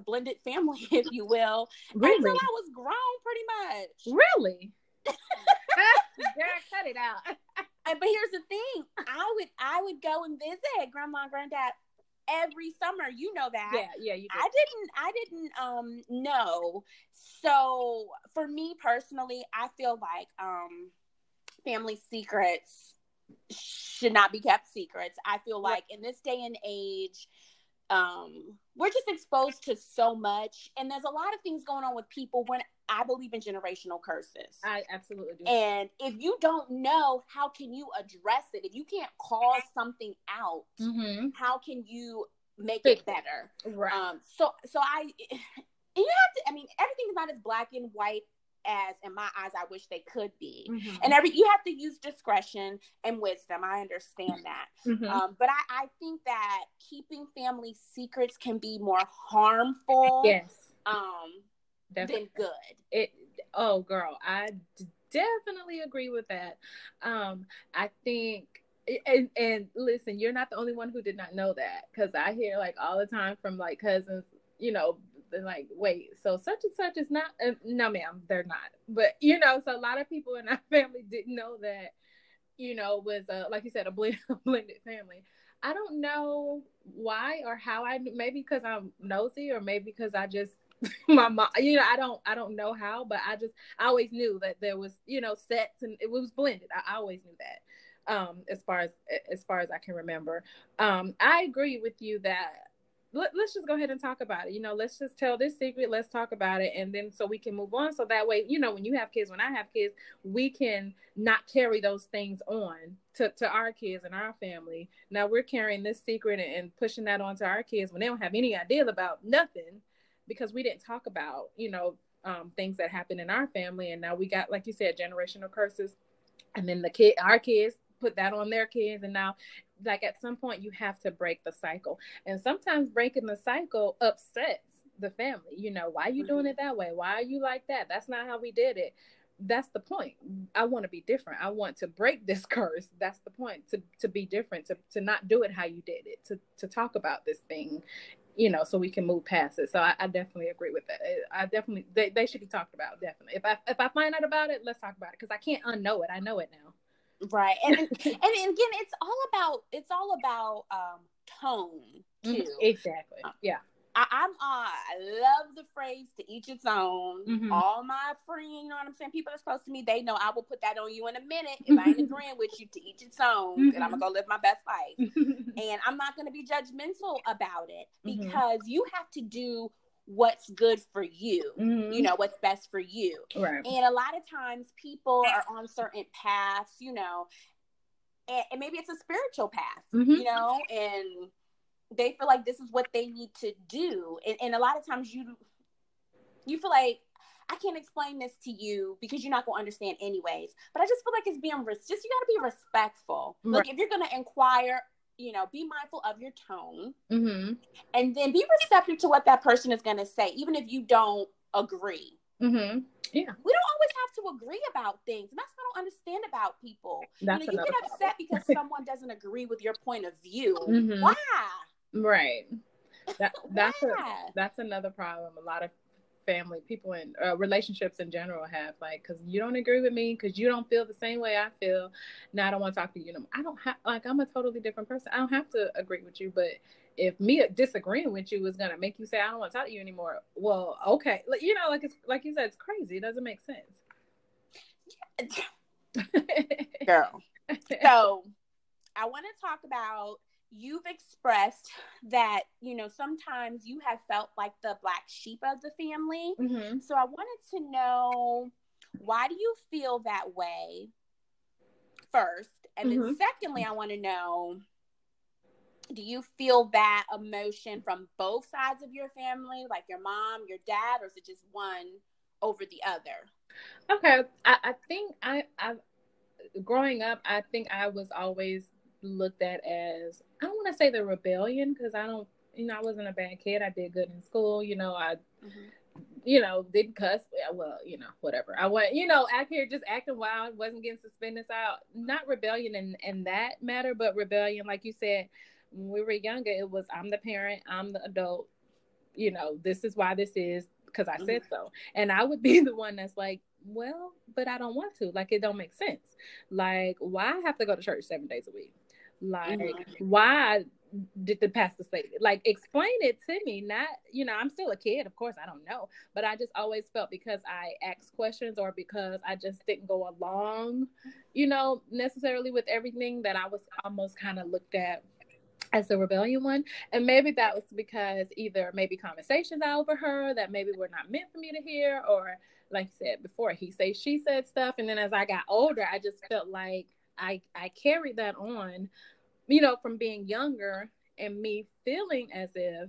blended family, if you will, really? Until I was grown, pretty much. Really? Girl, cut it out. But here's the thing: I would go and visit grandma and granddad every summer. You know that. Yeah, you did. I didn't know. So for me personally, I feel like family secrets should not be kept secrets. I feel like in this day and age, we're just exposed to so much, and there's a lot of things going on with people. When I believe in generational curses, I absolutely do. And if you don't know, how can you address it? If you can't call something out, mm-hmm. how can you make it better? Right. So I mean, everything's not as black and white as, in my eyes, I wish they could be. Mm-hmm. And you have to use discretion and wisdom. I understand that. Mm-hmm. But I think that keeping family secrets can be more harmful. Yes. Definitely. Than good. Oh girl, I definitely agree with that. I think, and listen, you're not the only one who did not know that, because I hear like all the time from like cousins, you know, like, wait, so such and such is not, no ma'am, they're not. But, you know, so a lot of people in our family didn't know that, you know, was like you said, a blended family. I don't know why or how. Maybe because I'm nosy, or maybe because I just, my mom, you know, I don't know how, but I always knew that there was, you know, sets, and it was blended. I always knew that. As far as I can remember. I agree with you that let's just go ahead and talk about it. You know, let's just tell this secret. Let's talk about it. And then so we can move on. So that way, you know, when you have kids, when I have kids, we can not carry those things on to our kids and our family. Now we're carrying this secret and pushing that on to our kids when they don't have any idea about nothing, because we didn't talk about, you know, things that happened in our family. And now we got, like you said, generational curses. And then our kids put that on their kids. And now, like, at some point you have to break the cycle, and sometimes breaking the cycle upsets the family. You know, why are you doing it that way? Why are you like that? That's not how we did it. That's the point. I want to be different. I want to break this curse. That's the point, to be different, to not do it how you did it, to talk about this thing, you know, so we can move past it. So I definitely agree with that. They should be talked about. Definitely. If I find out about it, let's talk about it. 'Cause I can't unknow it. I know it now. Right. And again, it's all about tone too. Exactly. Yeah. I love the phrase, to each its own. Mm-hmm. All my friends, you know what I'm saying, people that's close to me, they know I will put that on you in a minute if I ain't agreeing with you. To each its own, mm-hmm. and I'm gonna go live my best life, and I'm not gonna be judgmental about it, because mm-hmm. you have to do what's good for you, mm-hmm. you know, what's best for you. Right. And a lot of times people are on certain paths, you know, and maybe it's a spiritual path, mm-hmm. you know, and they feel like this is what they need to do. And a lot of times you feel like, I can't explain this to you because you're not going to understand anyways, but I just feel like it's being just, you got to be respectful. Right. Look, if you're going to inquire, you know, be mindful of your tone, mm-hmm. and then be receptive to what that person is going to say, even if you don't agree. Mm-hmm. Yeah. We don't always have to agree about things. And that's what I don't understand about people. You get upset because someone doesn't agree with your point of view. Mm-hmm. Why? Right. That's another problem. A lot of family, people in relationships in general have, like, because you don't agree with me, because you don't feel the same way I feel, now I don't want to talk to you anymore. I don't have, like, I'm a totally different person. I don't have to agree with you, but if me disagreeing with you is going to make you say I don't want to talk to you anymore, well, okay, you know, like, it's like you said, it's crazy. It doesn't make sense. Girl. So I want to talk about you've expressed that, you know, sometimes you have felt like the black sheep of the family. Mm-hmm. So I wanted to know, why do you feel that way first? And then secondly, I want to know, do you feel that emotion from both sides of your family, like your mom, your dad, or is it just one over the other? Okay. I think growing up, I think I was always looked at as, I don't want to say the rebellion, because I wasn't a bad kid. I did good in school. I didn't cuss. Well, whatever. I went, out here just acting wild, wasn't getting suspended. So not rebellion in that matter, but rebellion, like you said, when we were younger, it was, I'm the parent, I'm the adult, this is why this is, because I said so. And I would be the one that's like, well, but I don't want to. Like, it don't make sense. Like, why I have to go to church 7 days a week? Like, why did the pastor say it? Like, explain it to me. Not, I'm still a kid. Of course, I don't know. But I just always felt because I asked questions or because I just didn't go along, necessarily with everything, that I was almost kind of looked at as the rebellion one. And maybe that was because either maybe conversations I overheard that maybe were not meant for me to hear, or like you said before, he said, she said stuff. And then as I got older, I just felt like I carried that on, from being younger, and me feeling as if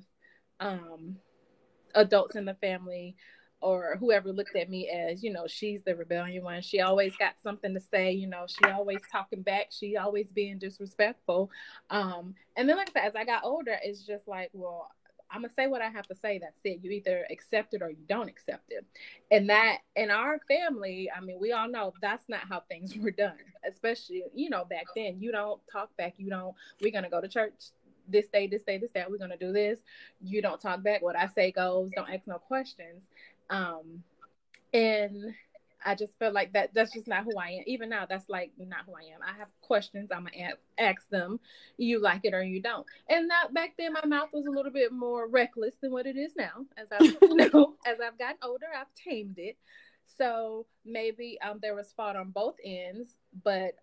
adults in the family or whoever looked at me as, she's the rebellion one. She always got something to say, she always talking back. She always being disrespectful. And then like I said, as I got older, it's just like, well, I'm going to say what I have to say. That's it. You either accept it or you don't accept it. And that in our family, I mean, we all know that's not how things were done, especially, back then. You don't talk back. We're going to go to church this day. We're going to do this. You don't talk back. What I say goes. Don't ask no questions. And I just feel like that's just not who I am. Even now, that's like not who I am. I have questions. I'm going to ask them. You like it or you don't. And that back then, my mouth was a little bit more reckless than what it is now. As I've gotten older, I've tamed it. So maybe there was fault on both ends, but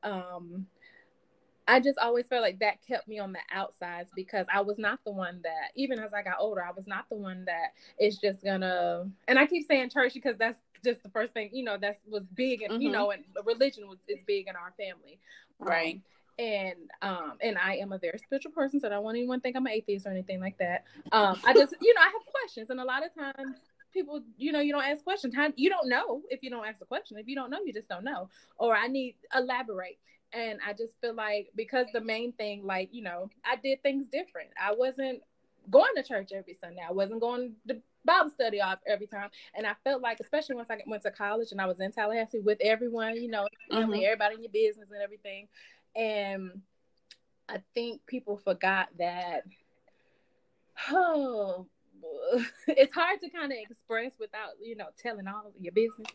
I just always felt like that kept me on the outsides, because I was not the one that, even as I got older, I was not the one that is just gonna, and I keep saying church because that's just the first thing, that was big and, and religion is big in our family. Right. And I am a very spiritual person, so I don't want anyone to think I'm an atheist or anything like that. I just, I have questions, and a lot of times people, you don't ask questions. You don't know if you don't ask a question. If you don't know, you just don't know. Or I need elaborate. And I just feel like, because the main thing, like, I did things different. I wasn't going to church every Sunday. I wasn't going to Bible study off every time. And I felt like, especially once I went to college and I was in Tallahassee with everyone, everybody in your business and everything. And I think people forgot that, it's hard to kind of express without, telling all of your business.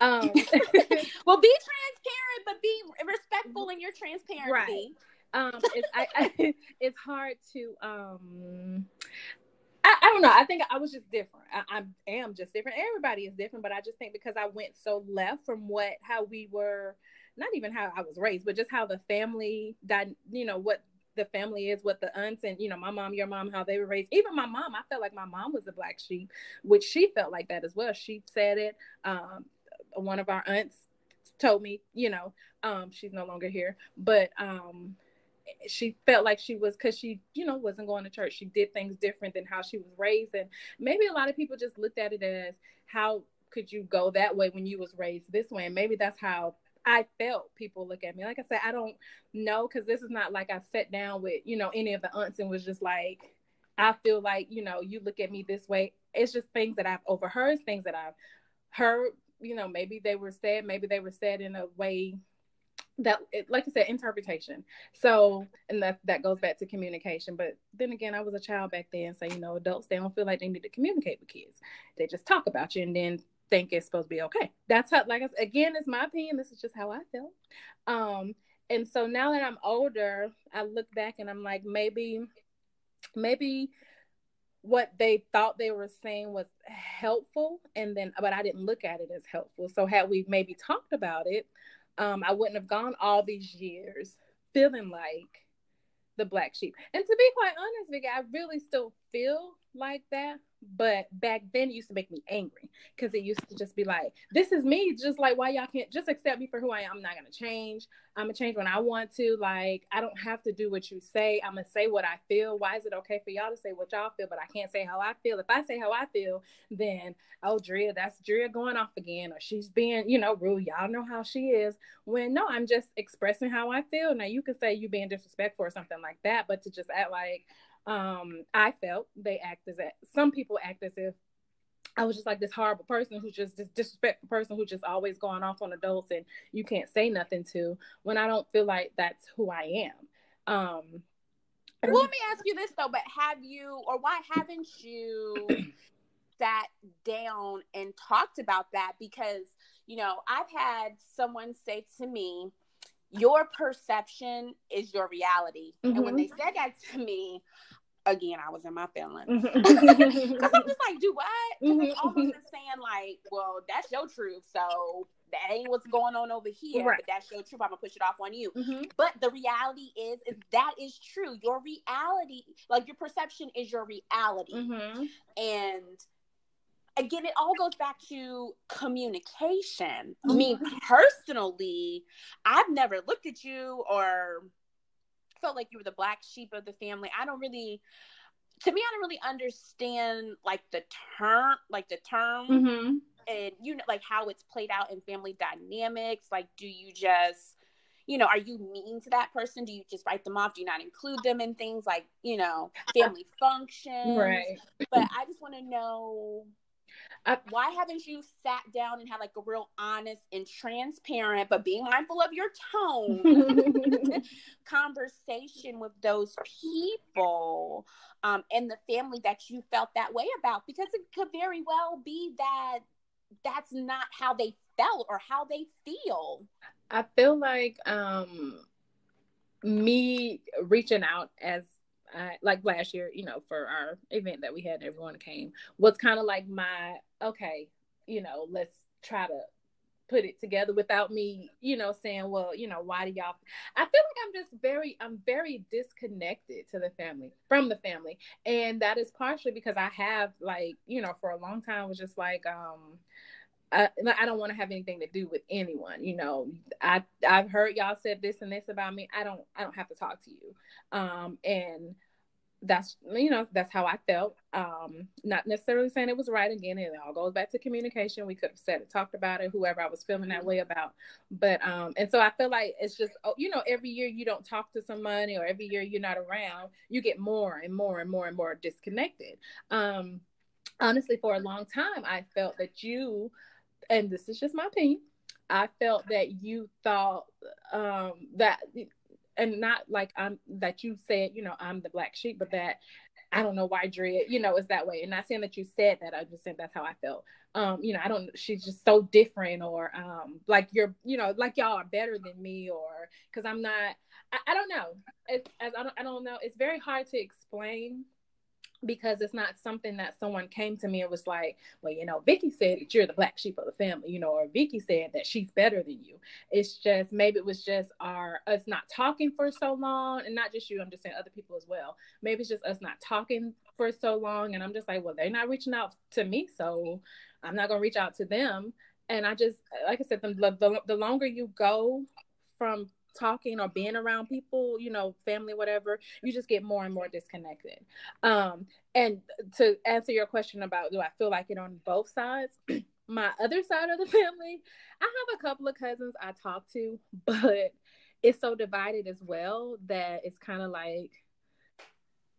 Well, be transparent, but be respectful in your transparency. Right. It's hard to, I don't know. I think I was just different. I am just different. Everybody is different, but I just think because I went so left from how we were, not even how I was raised, but just how the family died, what the family is, what the aunts and my mom, your mom, how they were raised. Even my mom, I felt like my mom was a black sheep, which she felt like that as well. She said it. One of our aunts told me, she's no longer here, but she felt like she was, because she wasn't going to church. She did things different than how she was raised, and maybe a lot of people just looked at it as, how could you go that way when you was raised this way? And maybe that's how I felt people look at me. Like I said, I don't know, because this is not like I sat down with, any of the aunts and was just like, I feel like, you look at me this way. It's just things that I've overheard, things that I've heard, maybe they were said in a way that, like I said, interpretation. So, and that goes back to communication. But then again, I was a child back then. So, adults, they don't feel like they need to communicate with kids. They just talk about you and then think it's supposed to be okay. That's how, like, again, it's my opinion. This is just how I feel. And so now that I'm older, I look back and I'm like, maybe what they thought they were saying was helpful, but I didn't look at it as helpful. So had we maybe talked about it, I wouldn't have gone all these years feeling like the black sheep. And to be quite honest, Vicky, I really still feel like that. But back then it used to make me angry because it used to just be like, this is me. Just like, why y'all can't just accept me for who I am. I'm not going to change. I'm going to change when I want to. Like, I don't have to do what you say. I'm going to say what I feel. Why is it okay for y'all to say what y'all feel, but I can't say how I feel? If I say how I feel, then, oh, Drea, that's Drea going off again, or she's being, you know, rude. Y'all know how she is. When, no, I'm just expressing how I feel. Now, you could say you being disrespectful or something like that, but to just act like, I felt they act as if, some people act as if I was just like this horrible person who's just this disrespectful person who's just always going off on adults and you can't say nothing to, when I don't feel like that's who I am. Well, let me ask you this though, but have you, or why haven't you sat down and talked about that? Because, you know, I've had someone say to me, your perception is your reality. Mm-hmm. And when they said that to me, again, I was in my feelings. Because I'm just like, do what? Mm-hmm. It's almost just saying like, well, that's your truth. So that ain't what's going on over here. Right. But that's your truth. I'm going to push it off on you. Mm-hmm. But the reality is that is true. Your reality, like your perception is your reality. Mm-hmm. And again, it all goes back to communication. I mean, personally, I've never looked at you or felt like you were the black sheep of the family. I don't really understand like the term mm-hmm. and, you know, like how it's played out in family dynamics. Like, do you just, you know, are you mean to that person? Do you just write them off? Do you not include them in things like, you know, family functions? Right. But I just want to know, why haven't you sat down and had like a real honest and transparent, but being mindful of your tone, conversation with those people and the family that you felt that way about? Because it could very well be that that's not how they felt or how they feel. I feel like me reaching out as like last year, you know, for our event that we had and everyone came, was kind of like my, okay, you know, let's try to put it together without me, you know, saying, well, you know, why do y'all, I feel like I'm very disconnected to the family, from the family. And that is partially because I have like, you know, for a long time was just like, I don't want to have anything to do with anyone. You know, I've heard y'all said this and this about me. I don't have to talk to you. And that's, you know, that's how I felt. Not necessarily saying it was right. Again, it all goes back to communication. We could have said it, talked about it, whoever I was feeling that way about. But, and so I feel like it's just, you know, every year you don't talk to somebody or every year you're not around, you get more and more and more and more disconnected. Honestly, for a long time, I felt that you, and this is just my opinion, I felt that you thought that, and not like I'm, that you said, you know, I'm the black sheep, but that I don't know why Drea, you know, is that way. And not saying that you said that, I just said that's how I felt. You know, I don't, she's just so different, or like you're, you know, like y'all are better than me, or because I'm not, I don't know. I don't know. It's very hard to explain, because it's not something that someone came to me and was like, well, you know, Vicky said that you're the black sheep of the family, you know, or Vicky said that she's better than you. It's just, maybe it was just us not talking for so long, and not just you, I'm just saying other people as well. Maybe it's just us not talking for so long, and I'm just like, well, they're not reaching out to me, so I'm not going to reach out to them. And I just, like I said, the longer you go from talking or being around people, you know, family, whatever, you just get more and more disconnected. And to answer your question about, do I feel like it on both sides? My other side of the family, I have a couple of cousins I talk to, but it's so divided as well that it's kind of like,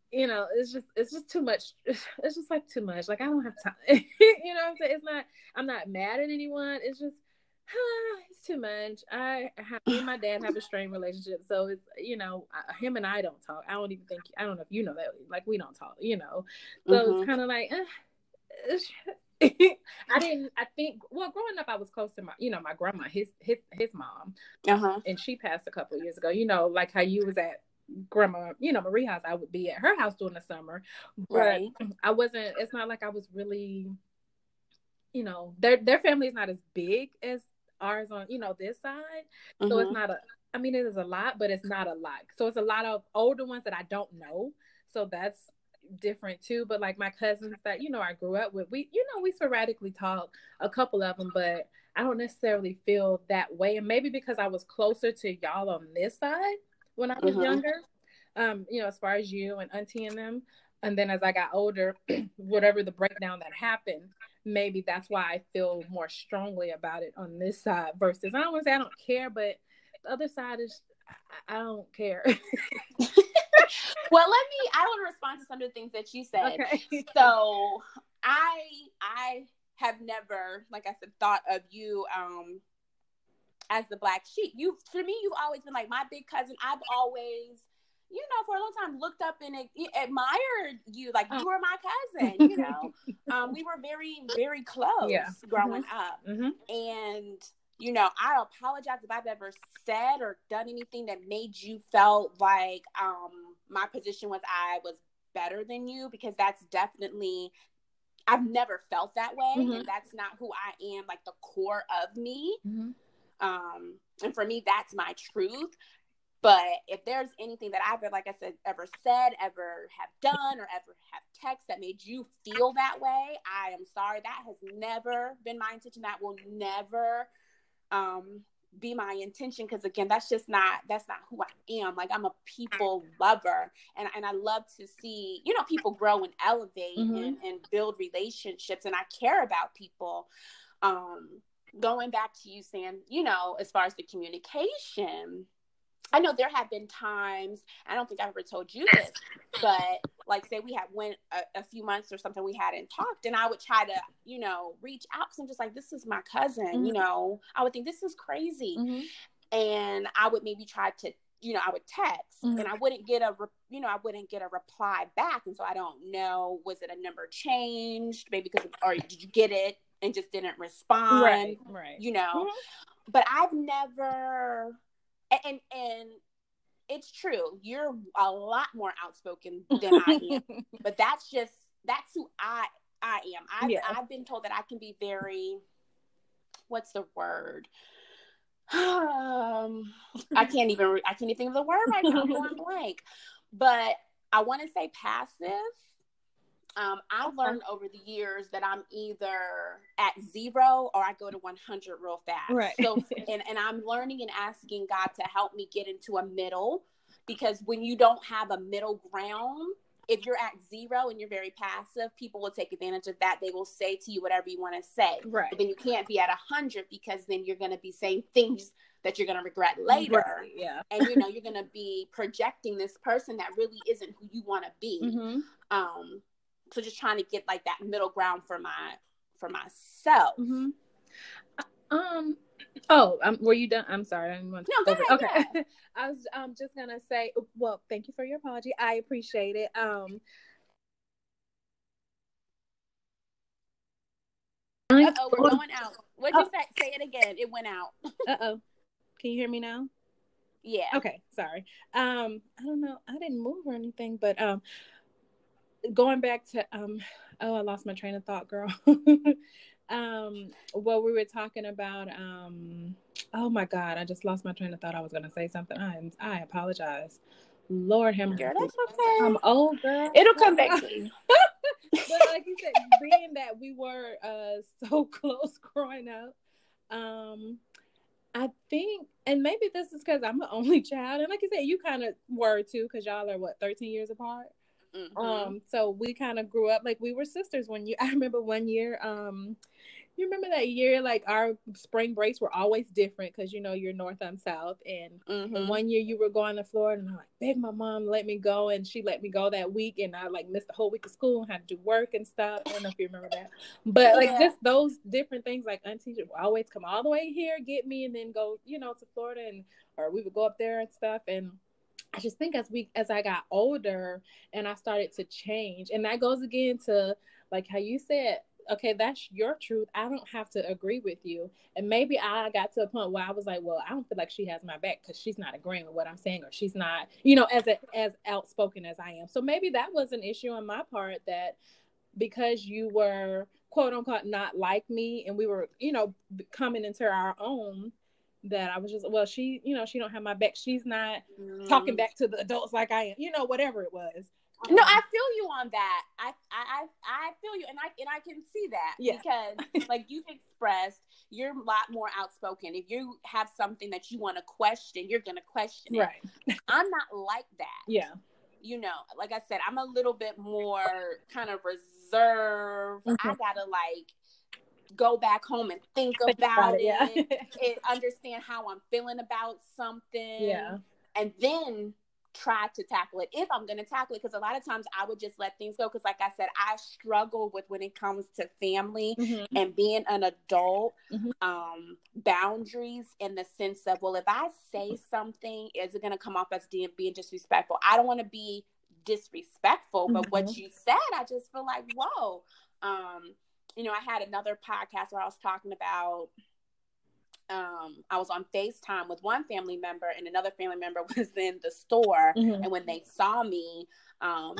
you know, it's just too much. It's just like too much. Like, I don't have time. You know what I'm saying? It's not, I'm not mad at anyone. It's just, it's too much. Me and my dad have a strained relationship, so it's, you know, him and I don't talk. I don't even think, I don't know if you know that, like, we don't talk, you know, so mm-hmm. It's kind of like I think growing up I was close to my, you know, my grandma, his mom, uh-huh. And she passed a couple of years ago, you know, like how you was at Grandma, you know, Marie's house, I would be at her house during the summer, but right. I wasn't, it's not like I was really, you know, their family is not as big as ours on, you know, this side, so mm-hmm. It's not a I mean, it is a lot, but it's not a lot. So it's a lot of older ones that I don't know. So that's different too. But like my cousins that, you know, I grew up with, we sporadically talk, a couple of them, but I don't necessarily feel that way. And maybe because I was closer to y'all on this side when I was younger, as far as you and Auntie and them. And then as I got older, whatever the breakdown that happened, maybe that's why I feel more strongly about it on this side versus, I don't want to say I don't care, but the other side is I don't care. Well, I want to respond to some of the things that you said. Okay. So I have never, like I said, thought of you as the black sheep. You've always been like my big cousin. I've always, for a long time looked up and admired you. Like you were my cousin, we were very, very close growing up. Mm-hmm. And, I apologize if I've ever said or done anything that made you felt like my position was I was better than you, because that's definitely, I've never felt that way. Mm-hmm. And that's not who I am, like the core of me. Mm-hmm. And for me, that's my truth. But if there's anything that I've, like I said, ever said, ever have done, or ever have text that made you feel that way, I am sorry. That has never been my intention. That will never be my intention. Because again, that's not who I am. Like, I'm a people lover, and I love to see, people grow and elevate and build relationships. And I care about people. Going back to you, Sam, as far as the communication, I know there have been times, I don't think I've ever told you this, but like, say we had went a few months or something, we hadn't talked, and I would try to, reach out, because I'm just like, this is my cousin, I would think this is crazy. Mm-hmm. And I would maybe try to, I would text and I wouldn't get a reply back. And so I don't know, was it a number changed? Maybe or did you get it and just didn't respond? Right. But I've never... And it's true. You're a lot more outspoken than I am, but that's who I am. I've been told that I can be very, what's the word? I can't even think of the word right now. I'm going blank. But I want to say passive. I've learned over the years that I'm either at 0 or I go to 100 real fast. Right. So, and I'm learning and asking God to help me get into a middle, because when you don't have a middle ground, if you're at 0 and you're very passive, people will take advantage of that. They will say to you whatever you want to say. Right. But then you can't be at 100, because then you're going to be saying things that you're going to regret later. Right. Yeah. And, you're going to be projecting this person that really isn't who you want to be. Mm-hmm. So just trying to get like that middle ground for myself. Mm-hmm. Were you done? I'm sorry. I didn't want to go ahead. Okay. Yeah. I was just going to say, well, thank you for your apology. I appreciate it. We're going out. What'd you say? Say it again. It went out. Can you hear me now? Yeah. Okay. Sorry. I don't know. I didn't move or anything, but, going back to I lost my train of thought, girl. What we were talking about, oh my God, I just lost my train of thought. I was gonna say something. I apologize. Lord have mercy. That's okay. I'm old, girl. It'll come back to you. But like you said, being that we were so close growing up, I think, and maybe this is because I'm the only child, and like you said, you kind of were too, because y'all are what, 13 years apart. Mm-hmm. So we kind of grew up like we were sisters. I remember one year, you remember that year, like our spring breaks were always different, because you're north, I'm south, and one year you were going to Florida, and I'm like, babe, my mom let me go, and she let me go that week, and I like missed the whole week of school and had to do work and stuff. I don't know if you remember that, but like just those different things, like Auntie would always come all the way here, get me, and then go to Florida, or we would go up there and stuff. And I just think as I got older and I started to change, and that goes again to like how you said, okay, that's your truth. I don't have to agree with you. And maybe I got to a point where I was like, well, I don't feel like she has my back, because she's not agreeing with what I'm saying, or she's not, as outspoken as I am. So maybe that was an issue on my part, that because you were quote unquote not like me, and we were, coming into our own, that I was just, well, she, you know, she don't have my back. She's not talking back to the adults like I am, you know, whatever it was. No, I feel you on that. I feel you, and I can see that because like you've expressed, you're a lot more outspoken. If you have something that you want to question, you're gonna question it. Right. I'm not like that. Yeah. You know, like I said, I'm a little bit more kind of reserved. Mm-hmm. I gotta like go back home and think about it. Yeah. And understand how I'm feeling about something. Yeah. And then try to tackle it if I'm going to tackle it, because a lot of times I would just let things go, because like I said, I struggle with when it comes to family mm-hmm. and being an adult, mm-hmm. Boundaries in the sense of, well, if I say something, is it going to come off as being disrespectful? I don't want to be disrespectful, but mm-hmm. what you said, I just feel like, whoa. You know, I had another podcast where I was talking about I was on FaceTime with one family member, and another family member was in the store. Mm-hmm. And when they saw me,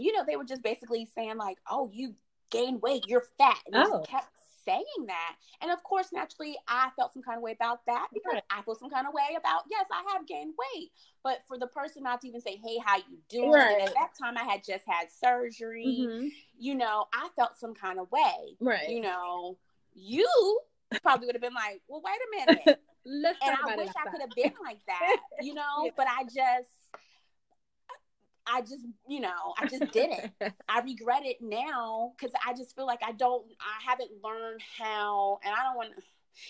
you know, they were just basically saying like, oh, you gained weight, you're fat. And they just kept saying that. And of course, naturally, I felt some kind of way about that, because right. I feel some kind of way about, yes, I have gained weight. But for the person not to even say, hey, how you doing? Right. And at that time, I had just had surgery. Mm-hmm. You know, I felt some kind of way. Right. You know, you probably would have been like, well, wait a minute. Let's and I wish I could have been like that, you know, yeah. But I just, you know, I just did it. I regret it now, because I just feel like I haven't learned how, and I don't want to,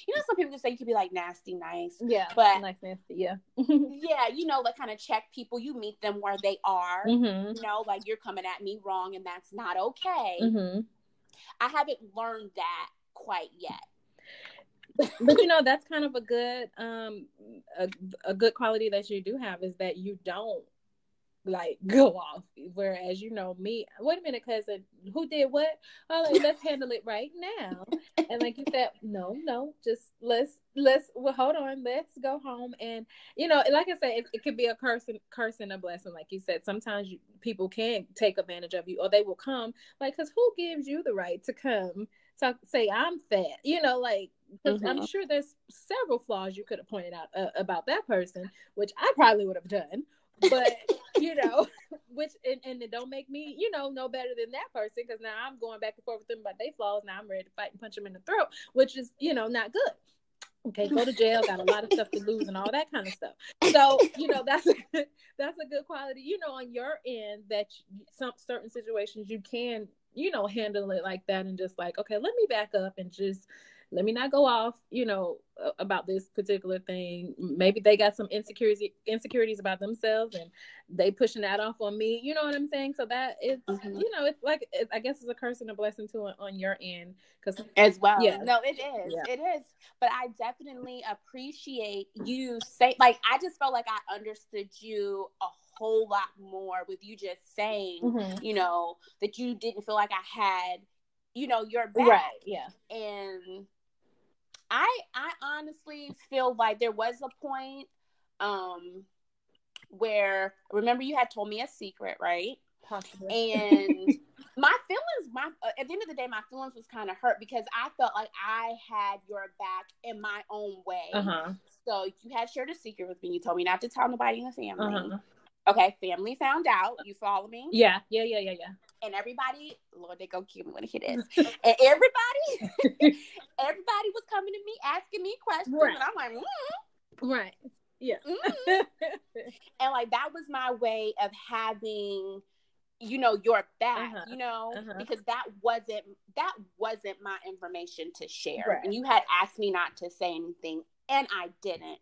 you know, some people just say you could be like nasty, nice. Yeah. But like nasty, yeah. yeah, you know, like kind of check people. You meet them where they are, mm-hmm. you know, like you're coming at me wrong and that's not okay. Mm-hmm. I haven't learned that quite yet. But you know, that's kind of a good a good quality that you do have, is that you don't like go off, whereas, you know, me, wait a minute, cousin, who did what? Oh, like, let's handle it right now. And like you said, no, just let's hold on, let's go home. And you know, like I said, it could be a curse and a blessing. Like you said, sometimes people can take advantage of you, or they will come like, because who gives you the right to come say I'm fat? You know, like, mm-hmm. I'm sure there's several flaws you could have pointed out about that person, which I probably would have done, but you know, which and it don't make me, you know better than that person, because now I'm going back and forth with them about their flaws. Now I'm ready to fight and punch them in the throat, which is, you know, not good. Okay, go to jail, got a lot of stuff to lose and all that kind of stuff. So, you know, that's a good quality, you know, on your end, that some certain situations you can, you know, handle it like that, and just like, okay, let me back up and just let me not go off, you know, about this particular thing. Maybe they got some insecurities about themselves, and they pushing that off on me. You know what I'm saying? So that is, mm-hmm. you know, it's like, I guess it's a curse and a blessing too on your end. Cause, as well. Yeah. No, it is. Yeah. It is. But I definitely appreciate you saying, like, I just felt like I understood you a whole lot more with you just saying, mm-hmm. you know, that you didn't feel like I had, you know, your back. Right. Yeah. And I honestly feel like there was a point where, remember, you had told me a secret, right? Possibly. And at the end of the day, my feelings was kind of hurt, because I felt like I had your back in my own way. Uh-huh. So you had shared a secret with me. You told me not to tell nobody in the family. Uh-huh. Okay, family found out. You follow me? Yeah. And everybody, Lord, they go kill me when I hear this. And everybody was coming to me, asking me questions. Right. And I'm like, Right. Yeah. And like, that was my way of having, you know, your back, uh-huh. you know, uh-huh. because that wasn't my information to share. Right. And you had asked me not to say anything, and I didn't.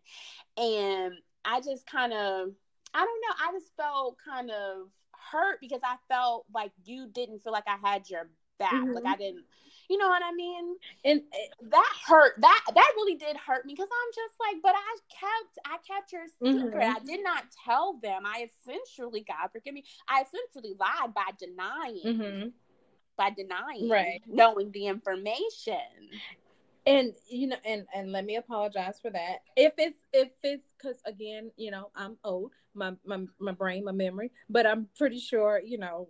And I just kind of, I don't know, I just felt kind of hurt, because I felt like you didn't feel like I had your back. Mm-hmm. Like I didn't, you know what I mean? And that hurt. That really did hurt me, because I'm just like, but I kept your secret. Mm-hmm. I did not tell them. I essentially lied by denying. Mm-hmm. Right. Knowing the information. And, you know, and let me apologize for that. If it's because, again, you know, I'm old, my brain, my memory, but I'm pretty sure, you know,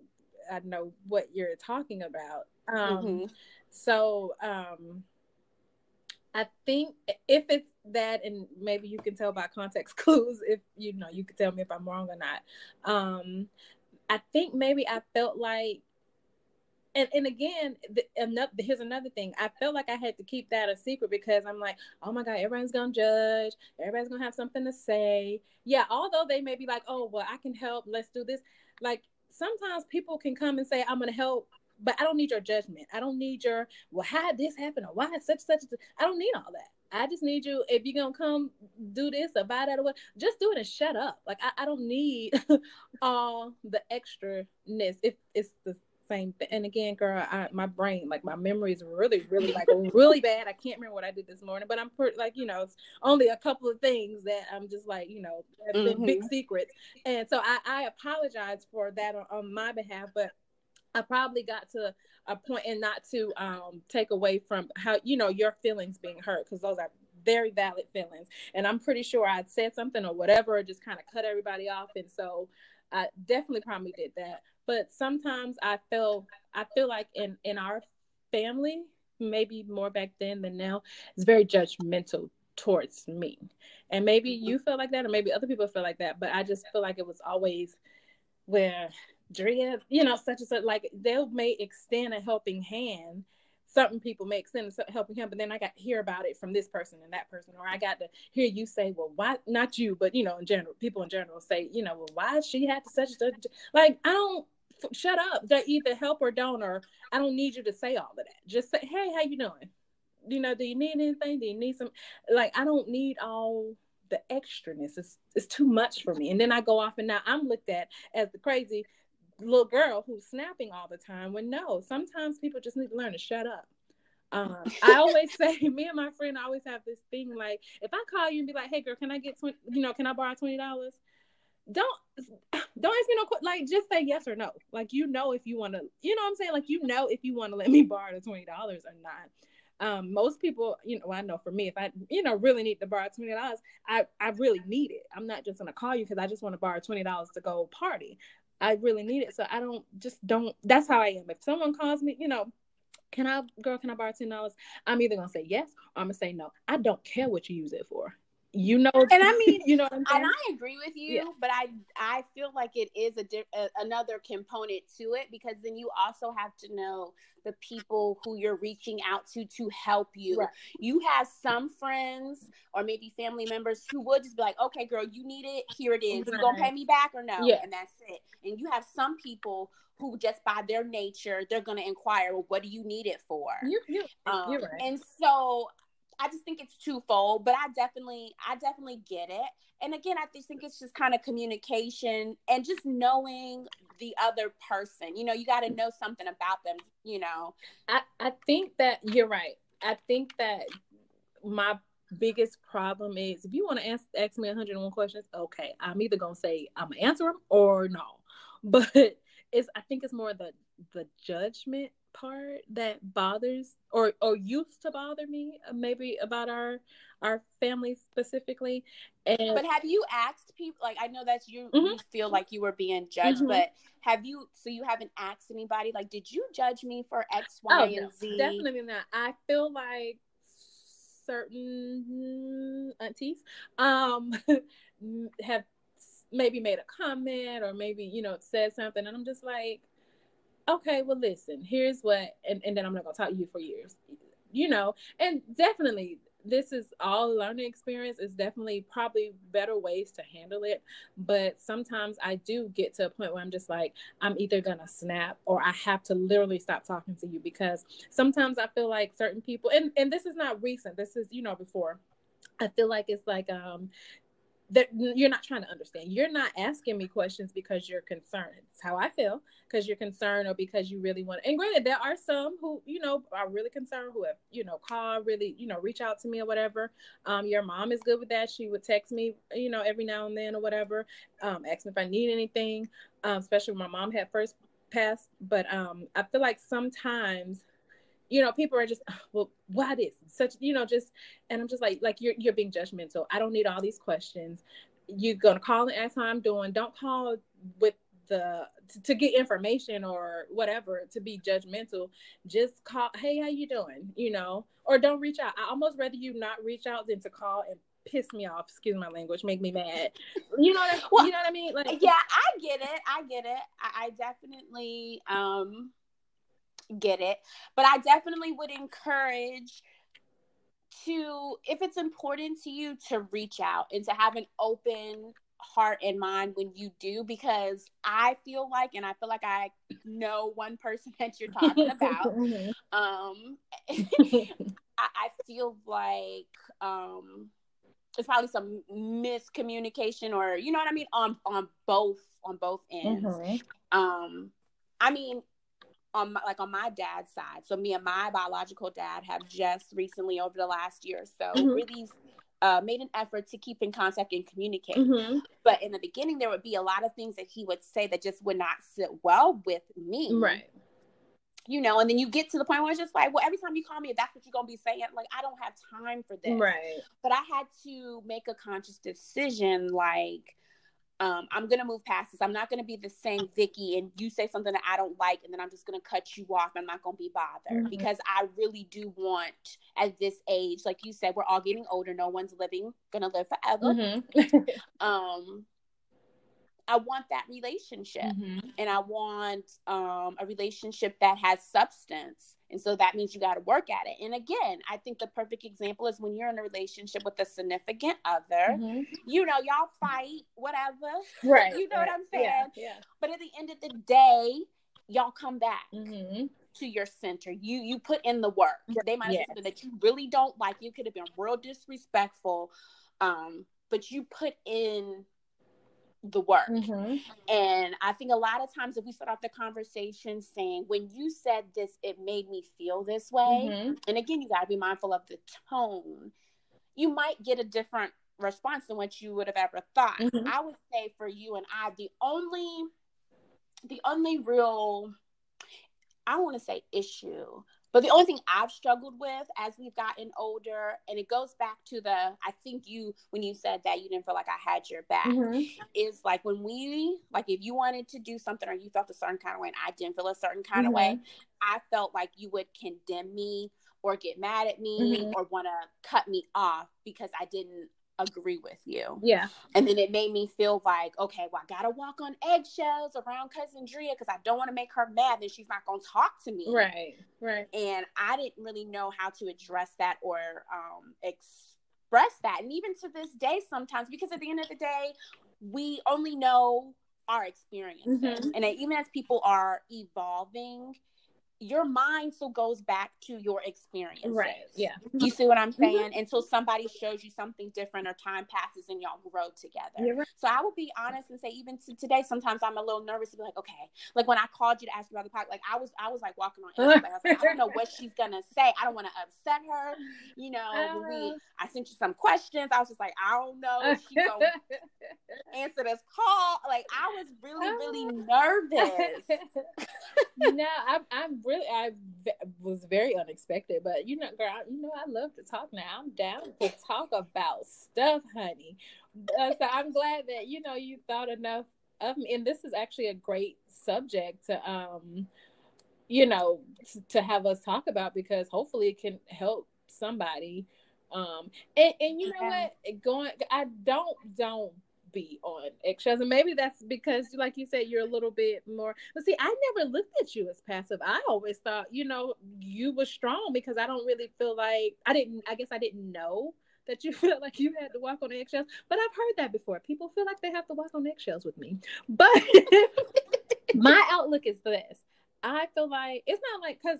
I know what you're talking about. Mm-hmm. So, I think if it's that, and maybe you can tell by context clues if, you know, you can tell me if I'm wrong or not. I think maybe I felt like, and again, here's another thing. I felt like I had to keep that a secret because I'm like, oh my God, everyone's going to judge. Everybody's going to have something to say. Yeah. Although they may be like, oh, well, I can help. Let's do this. Like sometimes people can come and say, I'm going to help, but I don't need your judgment. I don't need your, well, how did this happen? Or why such, I don't need all that. I just need you, if you're going to come do this or buy that or what, just do it and shut up. Like, I don't need all the extra-ness. It's the same thing. And again, girl, my brain, like, my memory is really, really, like, really bad. I can't remember what I did this morning, but I'm, like, you know, it's only a couple of things that I'm just, like, you know, have been big secrets. And so I apologize for that on my behalf, but I probably got to a point, and not to take away from how, you know, your feelings being hurt, because those are very valid feelings. And I'm pretty sure I'd said something or whatever, or just kind of cut everybody off. And so I definitely probably did that. But sometimes I feel like in our family, maybe more back then than now, it's very judgmental towards me. And maybe you feel like that, or maybe other people feel like that. But I just feel like it was always where Drea, you know, such and such, like, they may extend a helping hand. Some people may extend a helping hand, but then I got to hear about it from this person and that person, or I got to hear you say, well, why, not you, but, you know, in general, people in general say, you know, well, why she had to such and such, like, I don't, shut up, they either help or don't, or I don't need you to say all of that. Just say, hey, how you doing? You know, do you need anything? Do you need some, like, I don't need all the extraness. It's too much for me. And then I go off, and now I'm looked at as the crazy little girl who's snapping all the time, when no, sometimes people just need to learn to shut up. I always say, me and my friend always have this thing, like, if I call you and be like, hey girl, can I get 20, you know, can I borrow $20? Don't ask me no, like, just say yes or no. Like, you know, if you want to, you know what I'm saying? Like, you know, if you want to let me borrow the $20 or not. Most people, you know, I know for me, if I, you know, really need to borrow $20, I really need it. I'm not just going to call you because I just want to borrow $20 to go party. I really need it. So I don't, that's how I am. If someone calls me, you know, can I borrow $10? I'm either going to say yes, or I'm going to say no. I don't care what you use it for. You know, and I mean, you know what I'm saying? And I agree with you, yeah. But I feel like it is another component to it, because then you also have to know the people who you're reaching out to help you. Right. You have some friends or maybe family members who would just be like, okay, girl, you need it. Here it is. Right. You going to pay me back or no? Yeah. And that's it. And you have some people who just by their nature, they're going to inquire, well, what do you need it for? You're right. And so I just think it's twofold, but I definitely get it. And again, I just think it's just kind of communication and just knowing the other person. You know, you got to know something about them, you know. I think that you're right. I think that my biggest problem is, if you want to ask me 101 questions, okay, I'm either going to say I'm going to answer them or no. But I think it's more the judgment part that bothers or used to bother me, maybe about our family specifically. And but have you asked people, like, I know that you, you feel like you were being judged, but have you, so you haven't asked anybody, like, did you judge me for X, Y, and Z? Definitely not. I feel like certain aunties have maybe made a comment, or maybe, you know, said something, and I'm just like, okay, well, listen, here's what, and then I'm not going to talk to you for years, you know. And definitely, this is all learning experience. It's definitely probably better ways to handle it. But sometimes I do get to a point where I'm just like, I'm either going to snap, or I have to literally stop talking to you, because sometimes I feel like certain people, and this is not recent, this is, you know, before, I feel like it's like, that you're not trying to understand. You're not asking me questions because you're concerned. It's how I feel, because you're concerned, or because you really want to. And granted, there are some who, you know, are really concerned, who have, you know, called, really, you know, reach out to me or whatever. Your mom is good with that. She would text me, you know, every now and then or whatever, ask me if I need anything, especially when my mom had first passed. But I feel like sometimes, you know, people are just, well, why this? Such, you know, just, and I'm just like you're being judgmental. I don't need all these questions. You're going to call and ask how I'm doing. Don't call with to get information or whatever, to be judgmental, just call, hey, how you doing? You know, or don't reach out. I almost rather you not reach out than to call and piss me off, excuse my language, make me mad. You know what I mean? Like, yeah, I get it. I definitely get it. But I definitely would encourage to, if it's important to you, to reach out and to have an open heart and mind when you do, because I feel like I know one person that you're talking about. I feel like it's probably some miscommunication, or you know what I mean, on both ends. Mm-hmm. I mean, on my dad's side, so me and my biological dad have just recently, over the last year or so, mm-hmm. really made an effort to keep in contact and communicate. Mm-hmm. But in the beginning, there would be a lot of things that he would say that just would not sit well with me. Right. You know, and then you get to the point where it's just like, well, every time you call me, if that's what you're going to be saying, like, I don't have time for this. Right. But I had to make a conscious decision, like, I'm going to move past this. I'm not going to be the same Vicky, and you say something that I don't like, and then I'm just going to cut you off. I'm not going to be bothered, mm-hmm. because I really do want, at this age, like you said, we're all getting older. No one's going to live forever. Mm-hmm. I want that relationship, mm-hmm. and I want a relationship that has substance. And so that means you got to work at it. And again, I think the perfect example is when you're in a relationship with a significant other, mm-hmm. you know, y'all fight, whatever, right? You know right. what I'm saying? Yeah. But at the end of the day, y'all come back mm-hmm. to your center. You put in the work. They might have yes. something that you really don't like. You could have been real disrespectful, but you put in the work. Mm-hmm. And I think a lot of times if we start off the conversation saying, when you said this, it made me feel this way. Mm-hmm. And again, you got to be mindful of the tone. You might get a different response than what you would have ever thought. Mm-hmm. I would say for you and I, the only real, I don't want to say issue, but the only thing I've struggled with as we've gotten older, and it goes back to the, I think you, when you said that you didn't feel like I had your back, mm-hmm. is like when we, like if you wanted to do something or you felt a certain kind of way and I didn't feel a certain kind mm-hmm. of way, I felt like you would condemn me or get mad at me mm-hmm. or want to cut me off because I didn't agree with you. Yeah. And then it made me feel like, okay, well, I gotta walk on eggshells around cousin Drea because I don't want to make her mad and she's not gonna talk to me. Right. And I didn't really know how to address that or express that. And even to this day sometimes, because at the end of the day, we only know our experiences. Mm-hmm. And even as people are evolving, your mind still goes back to your experiences. Right. Yeah. You see what I'm saying? Mm-hmm. Until somebody shows you something different or time passes and y'all grow together. Right. So I will be honest and say, even to today, sometimes I'm a little nervous to be like, okay, like when I called you to ask about the podcast, like I was like walking on air, but I was like, I don't know what she's going to say. I don't want to upset her. You know, I sent you some questions. I was just like, I don't know if she's going to answer this call. Like I was really nervous. No, I was very unexpected, but you know, girl, you know, I love to talk now. I'm down to talk about stuff, honey. So I'm glad that, you know, you thought enough of me. And this is actually a great subject to, you know, to have us talk about, because hopefully it can help somebody. And you know what? I don't be on eggshells, and maybe that's because, like you said, you're a little bit more, but see, I never looked at you as passive. I always thought, you know, you were strong, because I don't really feel like I didn't know that you felt like you had to walk on eggshells, but I've heard that before. People feel like they have to walk on eggshells with me, but my outlook is this. I feel like it's not like, because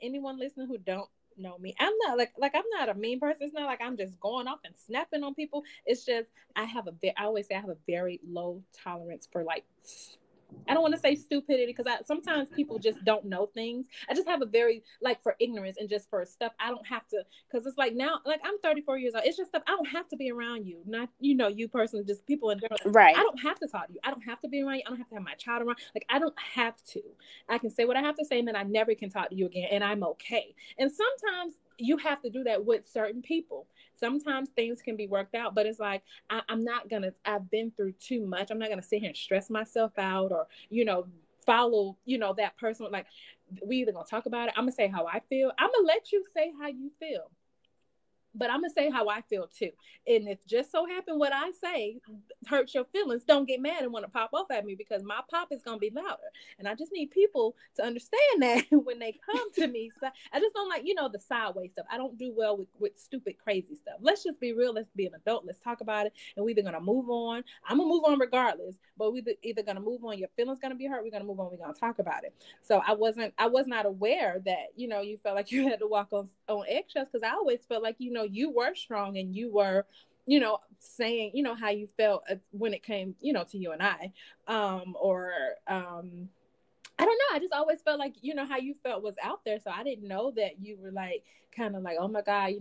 anyone listening who don't know me, I'm not like I'm not a mean person. It's not like I'm just going off and snapping on people. It's just I always say I have a very low tolerance for, like, I don't want to say stupidity, because sometimes people just don't know things. I just have a very, like, for ignorance and just for stuff I don't have to, because it's like now, like, I'm 34 years old. It's just stuff I don't have to be around you, not, you know, you personally, just people in general. Right. I don't have to talk to you. I don't have to be around you. I don't have to have my child around. Like, I don't have to. I can say what I have to say, and then I never can talk to you again, and I'm okay. And sometimes you have to do that with certain people. Sometimes things can be worked out, but it's like, I'm not going to, I've been through too much. I'm not going to sit here and stress myself out or, follow, that person. Like, we either going to talk about it. I'm going to say how I feel. I'm going to let you say how you feel, but I'm going to say how I feel too. And if just so happen what I say hurts your feelings, don't get mad and want to pop off at me, because my pop is going to be louder. And I just need people to understand that when they come to me. So I just don't like, the sideways stuff. I don't do well with stupid, crazy stuff. Let's just be real. Let's be an adult. Let's talk about it. And we're either going to move on. I'm going to move on regardless, but we're either going to move on. Your feelings going to be hurt. We're going to move on. We're going to talk about it. So I was not aware that, you felt like you had to walk on eggshells, because I always felt like, you were strong and you were, saying, how you felt when it came, to you and I, I don't know. I just always felt like, how you felt was out there. So I didn't know that you were like, kind of like, oh my God,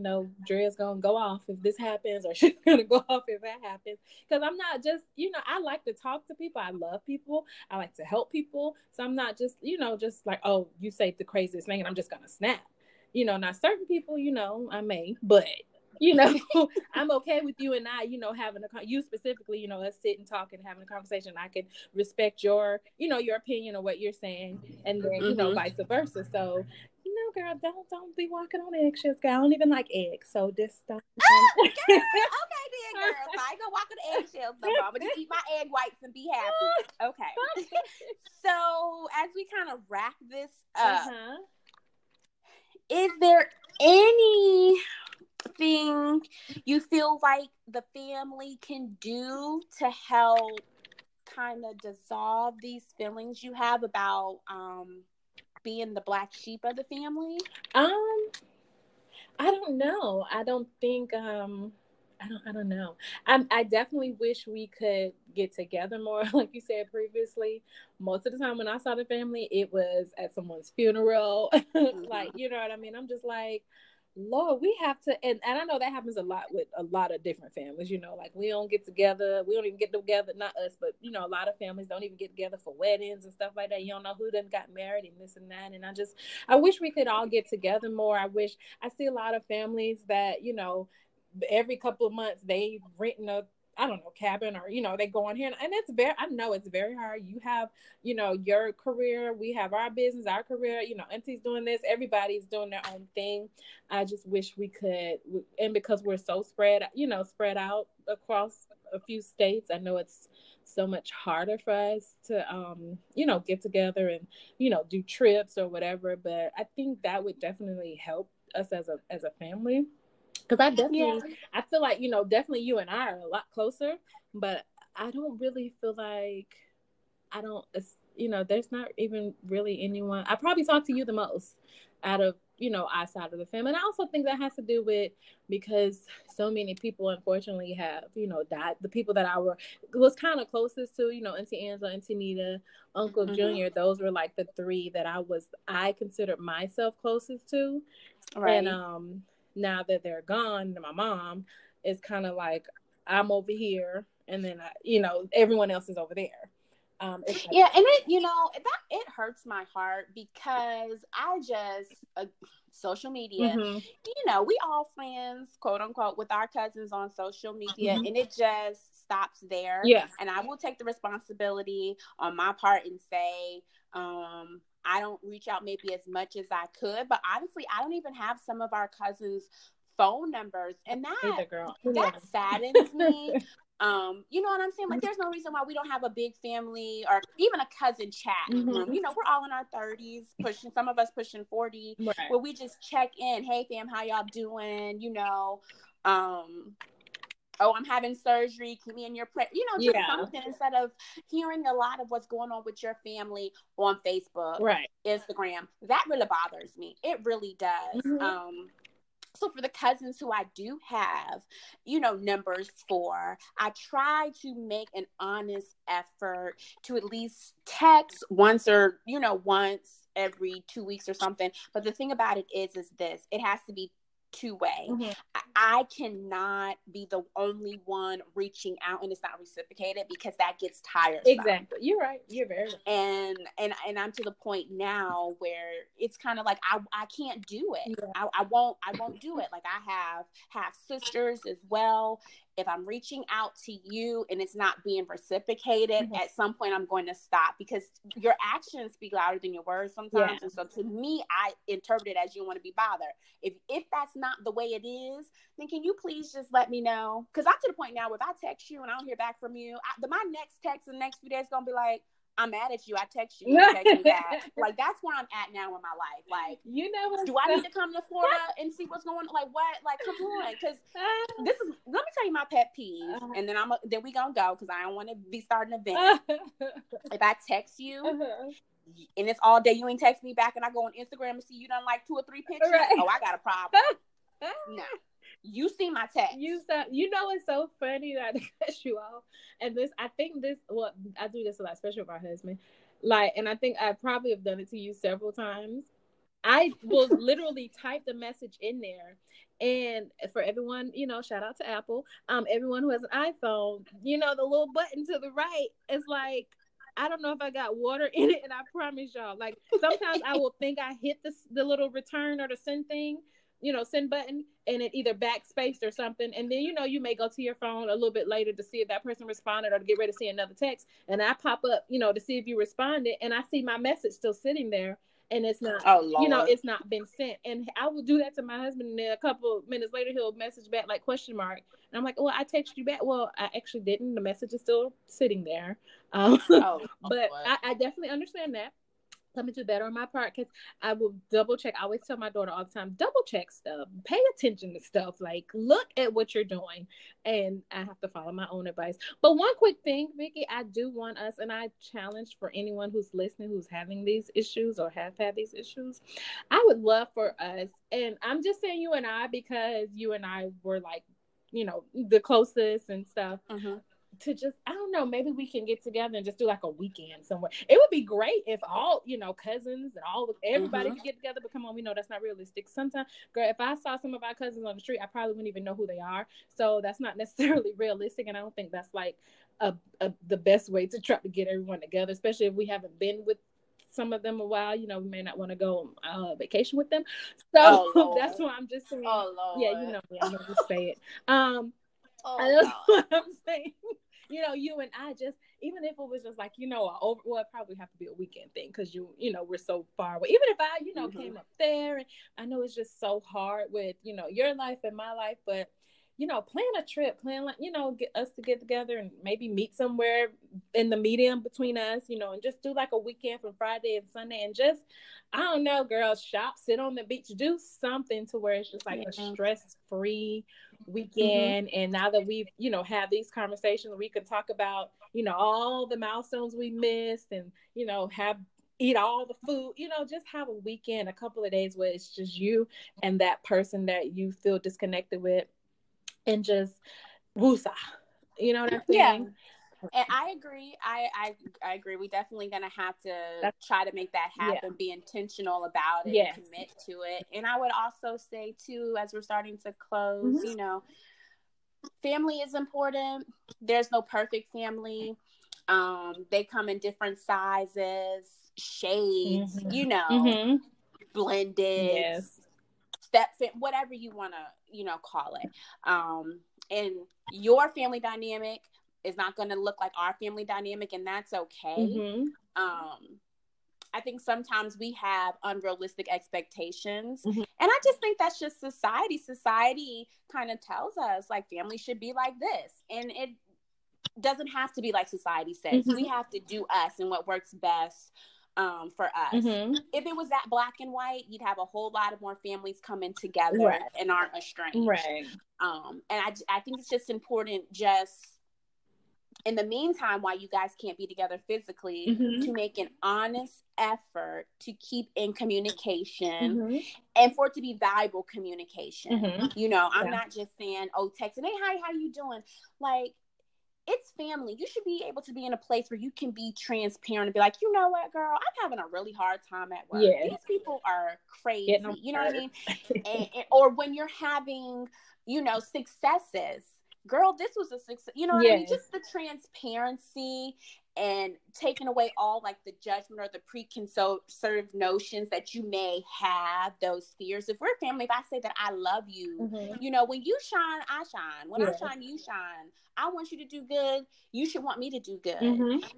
Drea's going to go off if this happens, or she's going to go off if that happens. Cause I'm not just, I like to talk to people. I love people. I like to help people. So I'm not just, just like, oh, you say the craziest thing and I'm just going to snap. Now certain people, I may, but, I'm okay with you and I, having you specifically, us sitting, talking, having a conversation. I can respect your, your opinion or what you're saying, and then, vice versa. So, girl, don't be walking on eggshells, girl. I don't even like eggs, so just don't. Oh, girl, okay, then, girl. If I ain't gonna walk on eggshells no more, I'm gonna just eat my egg whites and be happy. Okay. So, as we kind of wrap this up. Uh-huh. Is there anything you feel like the family can do to help kind of dissolve these feelings you have about being the black sheep of the family? I don't know. I don't think I don't know. I definitely wish we could get together more, like you said previously. Most of the time when I saw the family, it was at someone's funeral. Like, you know what I mean? I'm just like, Lord, we have to, and I know that happens a lot with a lot of different families, like we don't get together, we don't even get together, not us, but a lot of families don't even get together for weddings and stuff like that. You don't know who done got married and this and that, and I wish we could all get together more. I see a lot of families that, every couple of months they've renting a cabin, or they go on here, and it's very hard. You have your career, we have our business, our career, Auntie's doing this, everybody's doing their own thing. I just wish we could, and because we're so spread out across a few states, I know it's so much harder for us to get together and do trips or whatever, but I think that would definitely help us as a family. Because I definitely, I feel like, definitely you and I are a lot closer, but I don't really feel like, there's not even really anyone. I probably talk to you the most out of, outside of the family. And I also think that has to do with, because so many people, unfortunately, have, died. The people that I was kind of closest to, Auntie Angela, Auntie Nita, Uncle Junior, those were like the three that I considered myself closest to. Right. And, now that they're gone, my mom is kind of like, I'm over here, and then everyone else is over there. And it hurts my heart, because I just social media. We all friends, quote unquote, with our cousins on social media, and it just stops there. Yeah, and I will take the responsibility on my part and say, I don't reach out maybe as much as I could, but honestly, I don't even have some of our cousins' phone numbers, and that saddens me. You know what I'm saying? Like, there's no reason why we don't have a big family or even a cousin chat. We're all in our 30s, some of us pushing 40, right, where we just check in. Hey, fam, how y'all doing? Oh, I'm having surgery. Keep me in your prayer. Something, instead of hearing a lot of what's going on with your family on Facebook, right, Instagram. That really bothers me. It really does. So for the cousins who I do have, numbers for, I try to make an honest effort to at least text once or, once every 2 weeks or something. But the thing about it is this, it has to be two-way. Mm-hmm. I cannot be the only one reaching out and it's not reciprocated, because that gets tiresome. Exactly. You're right. You're very right. And I'm to the point now where it's kind of like, I can't do it. Yeah. I won't do it. Like, I have sisters as well. If I'm reaching out to you and it's not being reciprocated, mm-hmm. at some point I'm going to stop, because your actions speak louder than your words sometimes. Yeah. And so to me, I interpret it as you don't want to be bothered. If that's not the way it is, then can you please just let me know? Because I'm to the point now, if I text you and I don't hear back from you, my next text in the next few days is going to be like, I'm mad at you. I text you. You text me back. Like, that's where I'm at now in my life. Like, you know what? Do I need to come to Florida and see what's going on? Like, what? Like, come on, because this is. Let me tell you my pet peeve, and then then we gonna go, because I don't want to be starting a event. If I text you. Uh-huh. And it's all day, you ain't text me back, and I go on Instagram and see you done like 2 or 3 pictures. Right. Oh, I got a problem. No. You see my text. You know, it's so funny that I cut you off. And I do this a lot, especially with my husband. Like, and I think I probably have done it to you several times. I will literally type the message in there. And for everyone, you know, shout out to Apple. Everyone who has an iPhone, you know, the little button to the right is like, I don't know if I got water in it. And I promise y'all, like, sometimes I will think I hit the little return or the send thing, you know, send button, and it either backspaced or something. And then, you know, you may go to your phone a little bit later to see if that person responded, or to get ready to see another text. And I pop up, you know, to see if you responded, and I see my message still sitting there, and it's not, you know, it's not been sent. And I will do that to my husband, and then a couple minutes later, he'll message back like $? And I'm like, well, I texted you back. Well, I actually didn't. The message is still sitting there. But I definitely understand that. Let me do better on my part, because I will double check. I always tell my daughter all the time, double check stuff, pay attention to stuff, like, look at what you're doing. And I have to follow my own advice. But one quick thing, Vicky, I do want us, and I challenge for anyone who's listening, who's having these issues or have had these issues, I would love for us, and I'm just saying you and I, because you and I were like, you know, the closest and stuff. Mm-hmm. To just, I don't know, maybe we can get together and just do like a weekend somewhere. It would be great if all, you know, cousins and everybody could get together, but come on, we know that's not realistic. Sometimes, girl, if I saw some of our cousins on the street, I probably wouldn't even know who they are. So that's not necessarily realistic, and I don't think that's like the best way to try to get everyone together, especially if we haven't been with some of them a while. You know, we may not want to go on vacation with them. So that's why I'm just saying, yeah, you know me, I'm gonna just say it. What I'm saying. You know, you and I just, even if it was just like, you know, it probably have to be a weekend thing, because you know, we're so far away. Even if I, you know, came up there, and I know it's just so hard with, you know, your life and my life, but, you know, plan a trip, like, you know, get us to get together and maybe meet somewhere in the medium between us, you know, and just do like a weekend from Friday and Sunday, and just, I don't know, girls, shop, sit on the beach, do something to where it's just like a stress-free weekend. And now that we've, you know, have these conversations, we can talk about, you know, all the milestones we missed, and, you know, eat all the food, you know, just have a weekend, a couple of days where it's just you and that person that you feel disconnected with. And just woosah, you know what I'm saying? Yeah, and I agree. I agree. We definitely gonna have to try to make that happen. Yeah. Be intentional about it. Yes. Commit to it. And I would also say too, as we're starting to close, you know, family is important. There's no perfect family. They come in different sizes, shades, you know, blended. Yes. Whatever you want to, you know, call it. And your family dynamic is not going to look like our family dynamic, and that's okay. I think sometimes we have unrealistic expectations. And I just think that's just society. Society kind of tells us, like, family should be like this. And it doesn't have to be like society says. We have to do us and what works best for us. If it was that black and white, you'd have a whole lot of more families coming together and aren't estranged. And I think it's just important, just in the meantime, while you guys can't be together physically, to make an honest effort to keep in communication and for it to be valuable communication. You know, I'm not just saying, text, and hey, how you doing? Like, it's family. You should be able to be in a place where you can be transparent and be like, you know what, girl, I'm having a really hard time at work. Yeah. These people are crazy. Yeah, you know what I mean? And, or when you're having, you know, successes, girl, this was a success. You know what I mean? Just the transparency and taking away all like the judgment or the preconceived notions that you may have, those fears. If we're family, if I say that I love you, you know, when you shine, I shine. When I shine, you shine. I want you to do good. You should want me to do good.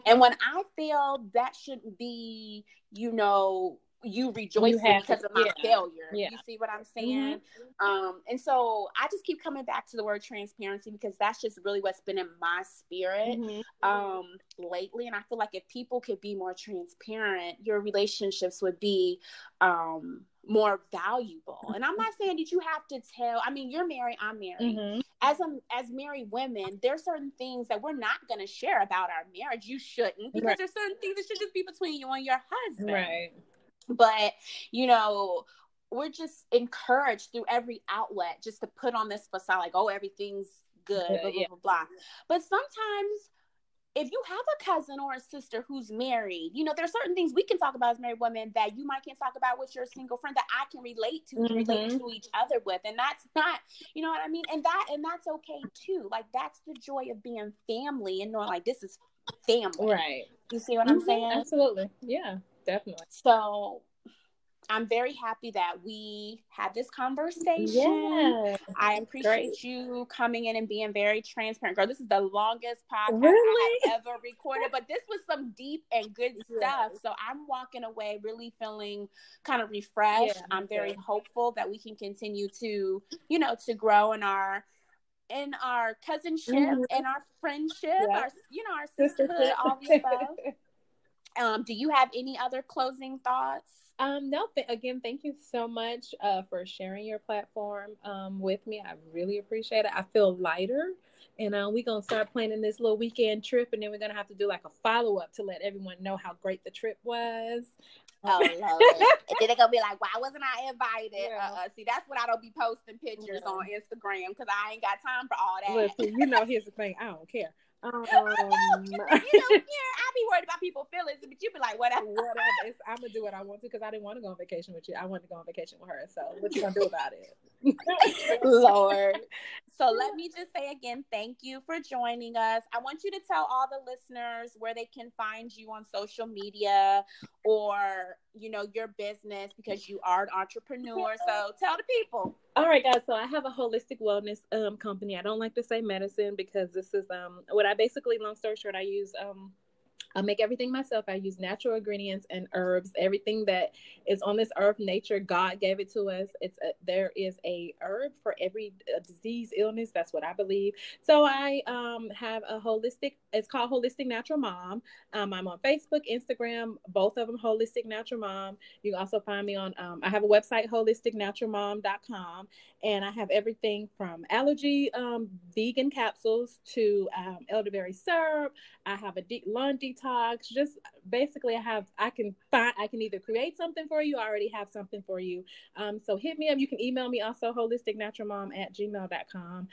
And when I fail, that shouldn't be, you know, you rejoicing because of my failure. You see what I'm saying? And so I just keep coming back to the word transparency because that's just really what's been in my spirit lately. And I feel like if people could be more transparent, your relationships would be more valuable. And I'm not saying that you have to tell, I mean, you're married, I'm married. As married women, there's certain things that we're not going to share about our marriage. You shouldn't, because there's certain things that should just be between you and your husband. But, you know, we're just encouraged through every outlet just to put on this facade, like, oh, everything's good, blah, blah, blah, blah. But sometimes if you have a cousin or a sister who's married, you know, there are certain things we can talk about as married women that you might can't talk about with your single friend that I can relate to, relate to each other with. And that's not, you know what I mean? And that's okay too. Like, that's the joy of being family and knowing, like, this is family. You see what I'm saying? Absolutely. Yeah. Definitely. So I'm very happy that we had this conversation. I appreciate you coming in and being very transparent. Girl, this is the longest podcast I have ever recorded, but this was some deep and good stuff. So I'm walking away really feeling kind of refreshed. I'm very hopeful that we can continue to, you know, to grow in our cousinship, in our friendship, our, you know, our sisterhood, all the above. Do you have any other closing thoughts? No. Again, thank you so much for sharing your platform with me. I really appreciate it. I feel lighter. And we're going to start planning this little weekend trip. And then we're going to have to do like a follow-up to let everyone know how great the trip was. Oh, Lord. And then they're going to be like, why wasn't I invited? See, that's what I don't be posting pictures on Instagram because I ain't got time for all that. Listen, you know, here's the thing. I don't care. You know, I be worried about people feelings, but you be like, whatever. I'm gonna do what I want to because I didn't want to go on vacation with you. I wanted to go on vacation with her. So what you gonna do about it? Lord. So let me just say again, thank you for joining us. I want you to tell all the listeners where they can find you on social media or, you know, your business because you are an entrepreneur. So tell the people. All right, guys. So I have a holistic wellness company. I don't like to say medicine because this is what I basically, long story short, I use I make everything myself. I use natural ingredients and herbs. Everything that is on this earth, nature, God gave it to us. There is a herb for every disease, illness. That's what I believe. So I have a holistic, it's called Holistic Natural Mom. I'm on Facebook, Instagram, both of them, Holistic Natural Mom. You can also find me on, I have a website, holisticnaturalmom.com. And I have everything from allergy, vegan capsules to elderberry syrup. I have a lawn detox. Just basically, I can either create something for you. I already have something for you. So hit me up. You can email me also holisticnaturalmom@gmail.com.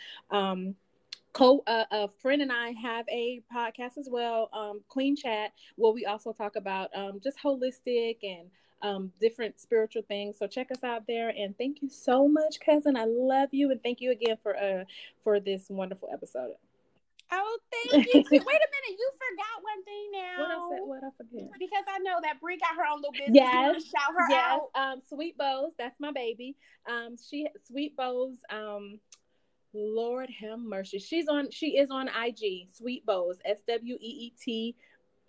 A friend and I have a podcast as well, Queen Chat, where we also talk about just holistic and different spiritual things. So check us out there. And thank you so much, cousin. I love you. And thank you again for this wonderful episode. Oh, thank you. Wait a minute. You forgot one thing now. What I forget? Because I know that Brie got her own little business. Yes. Shout her out. Sweet Bows. That's my baby. Sweet Bows. Lord have mercy. She is on IG. Sweet Bows.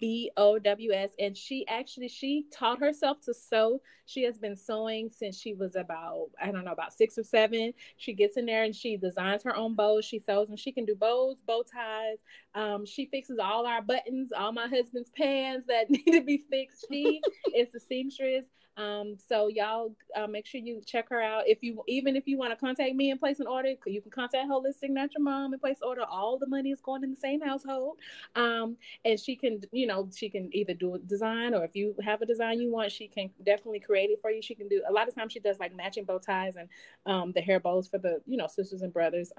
SWEETBOWS. And she taught herself to sew. She has been sewing since she was about 6 or 7. She gets in there and she designs her own bows. She sews and she can do bows, bow ties. She fixes all our buttons, all my husband's pants that need to be fixed. She is the seamstress. So y'all make sure you check her out. If you want to contact me and place an order, you can contact Holistic Natural Mom and place order. All the money is going in the same household. And she can, you know, she can either do a design or if you have a design you want, she can definitely create it for you. She can do a lot of times she does like matching bow ties and the hair bows for the, you know, sisters and brothers.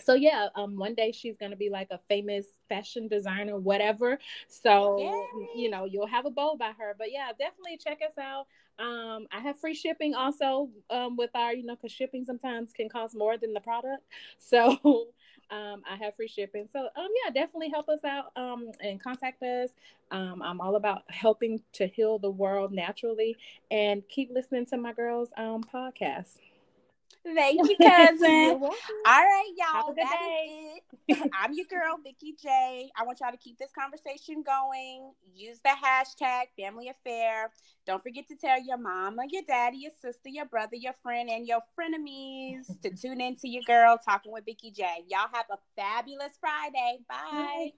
So yeah, one day she's going to be like a famous fashion designer, whatever. So, Yay. You know, you'll have a bowl by her. But yeah, definitely check us out. I have free shipping also with our, you know, because shipping sometimes can cost more than the product. So I have free shipping. So yeah, definitely help us out and contact us. I'm all about helping to heal the world naturally, and keep listening to my girls' podcast. Thank you, cousin. All right, y'all. That is it. I'm your girl, Vicky J. I want y'all to keep this conversation going. Use the hashtag Family Affair. Don't forget to tell your mama, your daddy, your sister, your brother, your friend, and your frenemies to tune in to your girl Talking with Vicky J. Y'all have a fabulous Friday. Bye.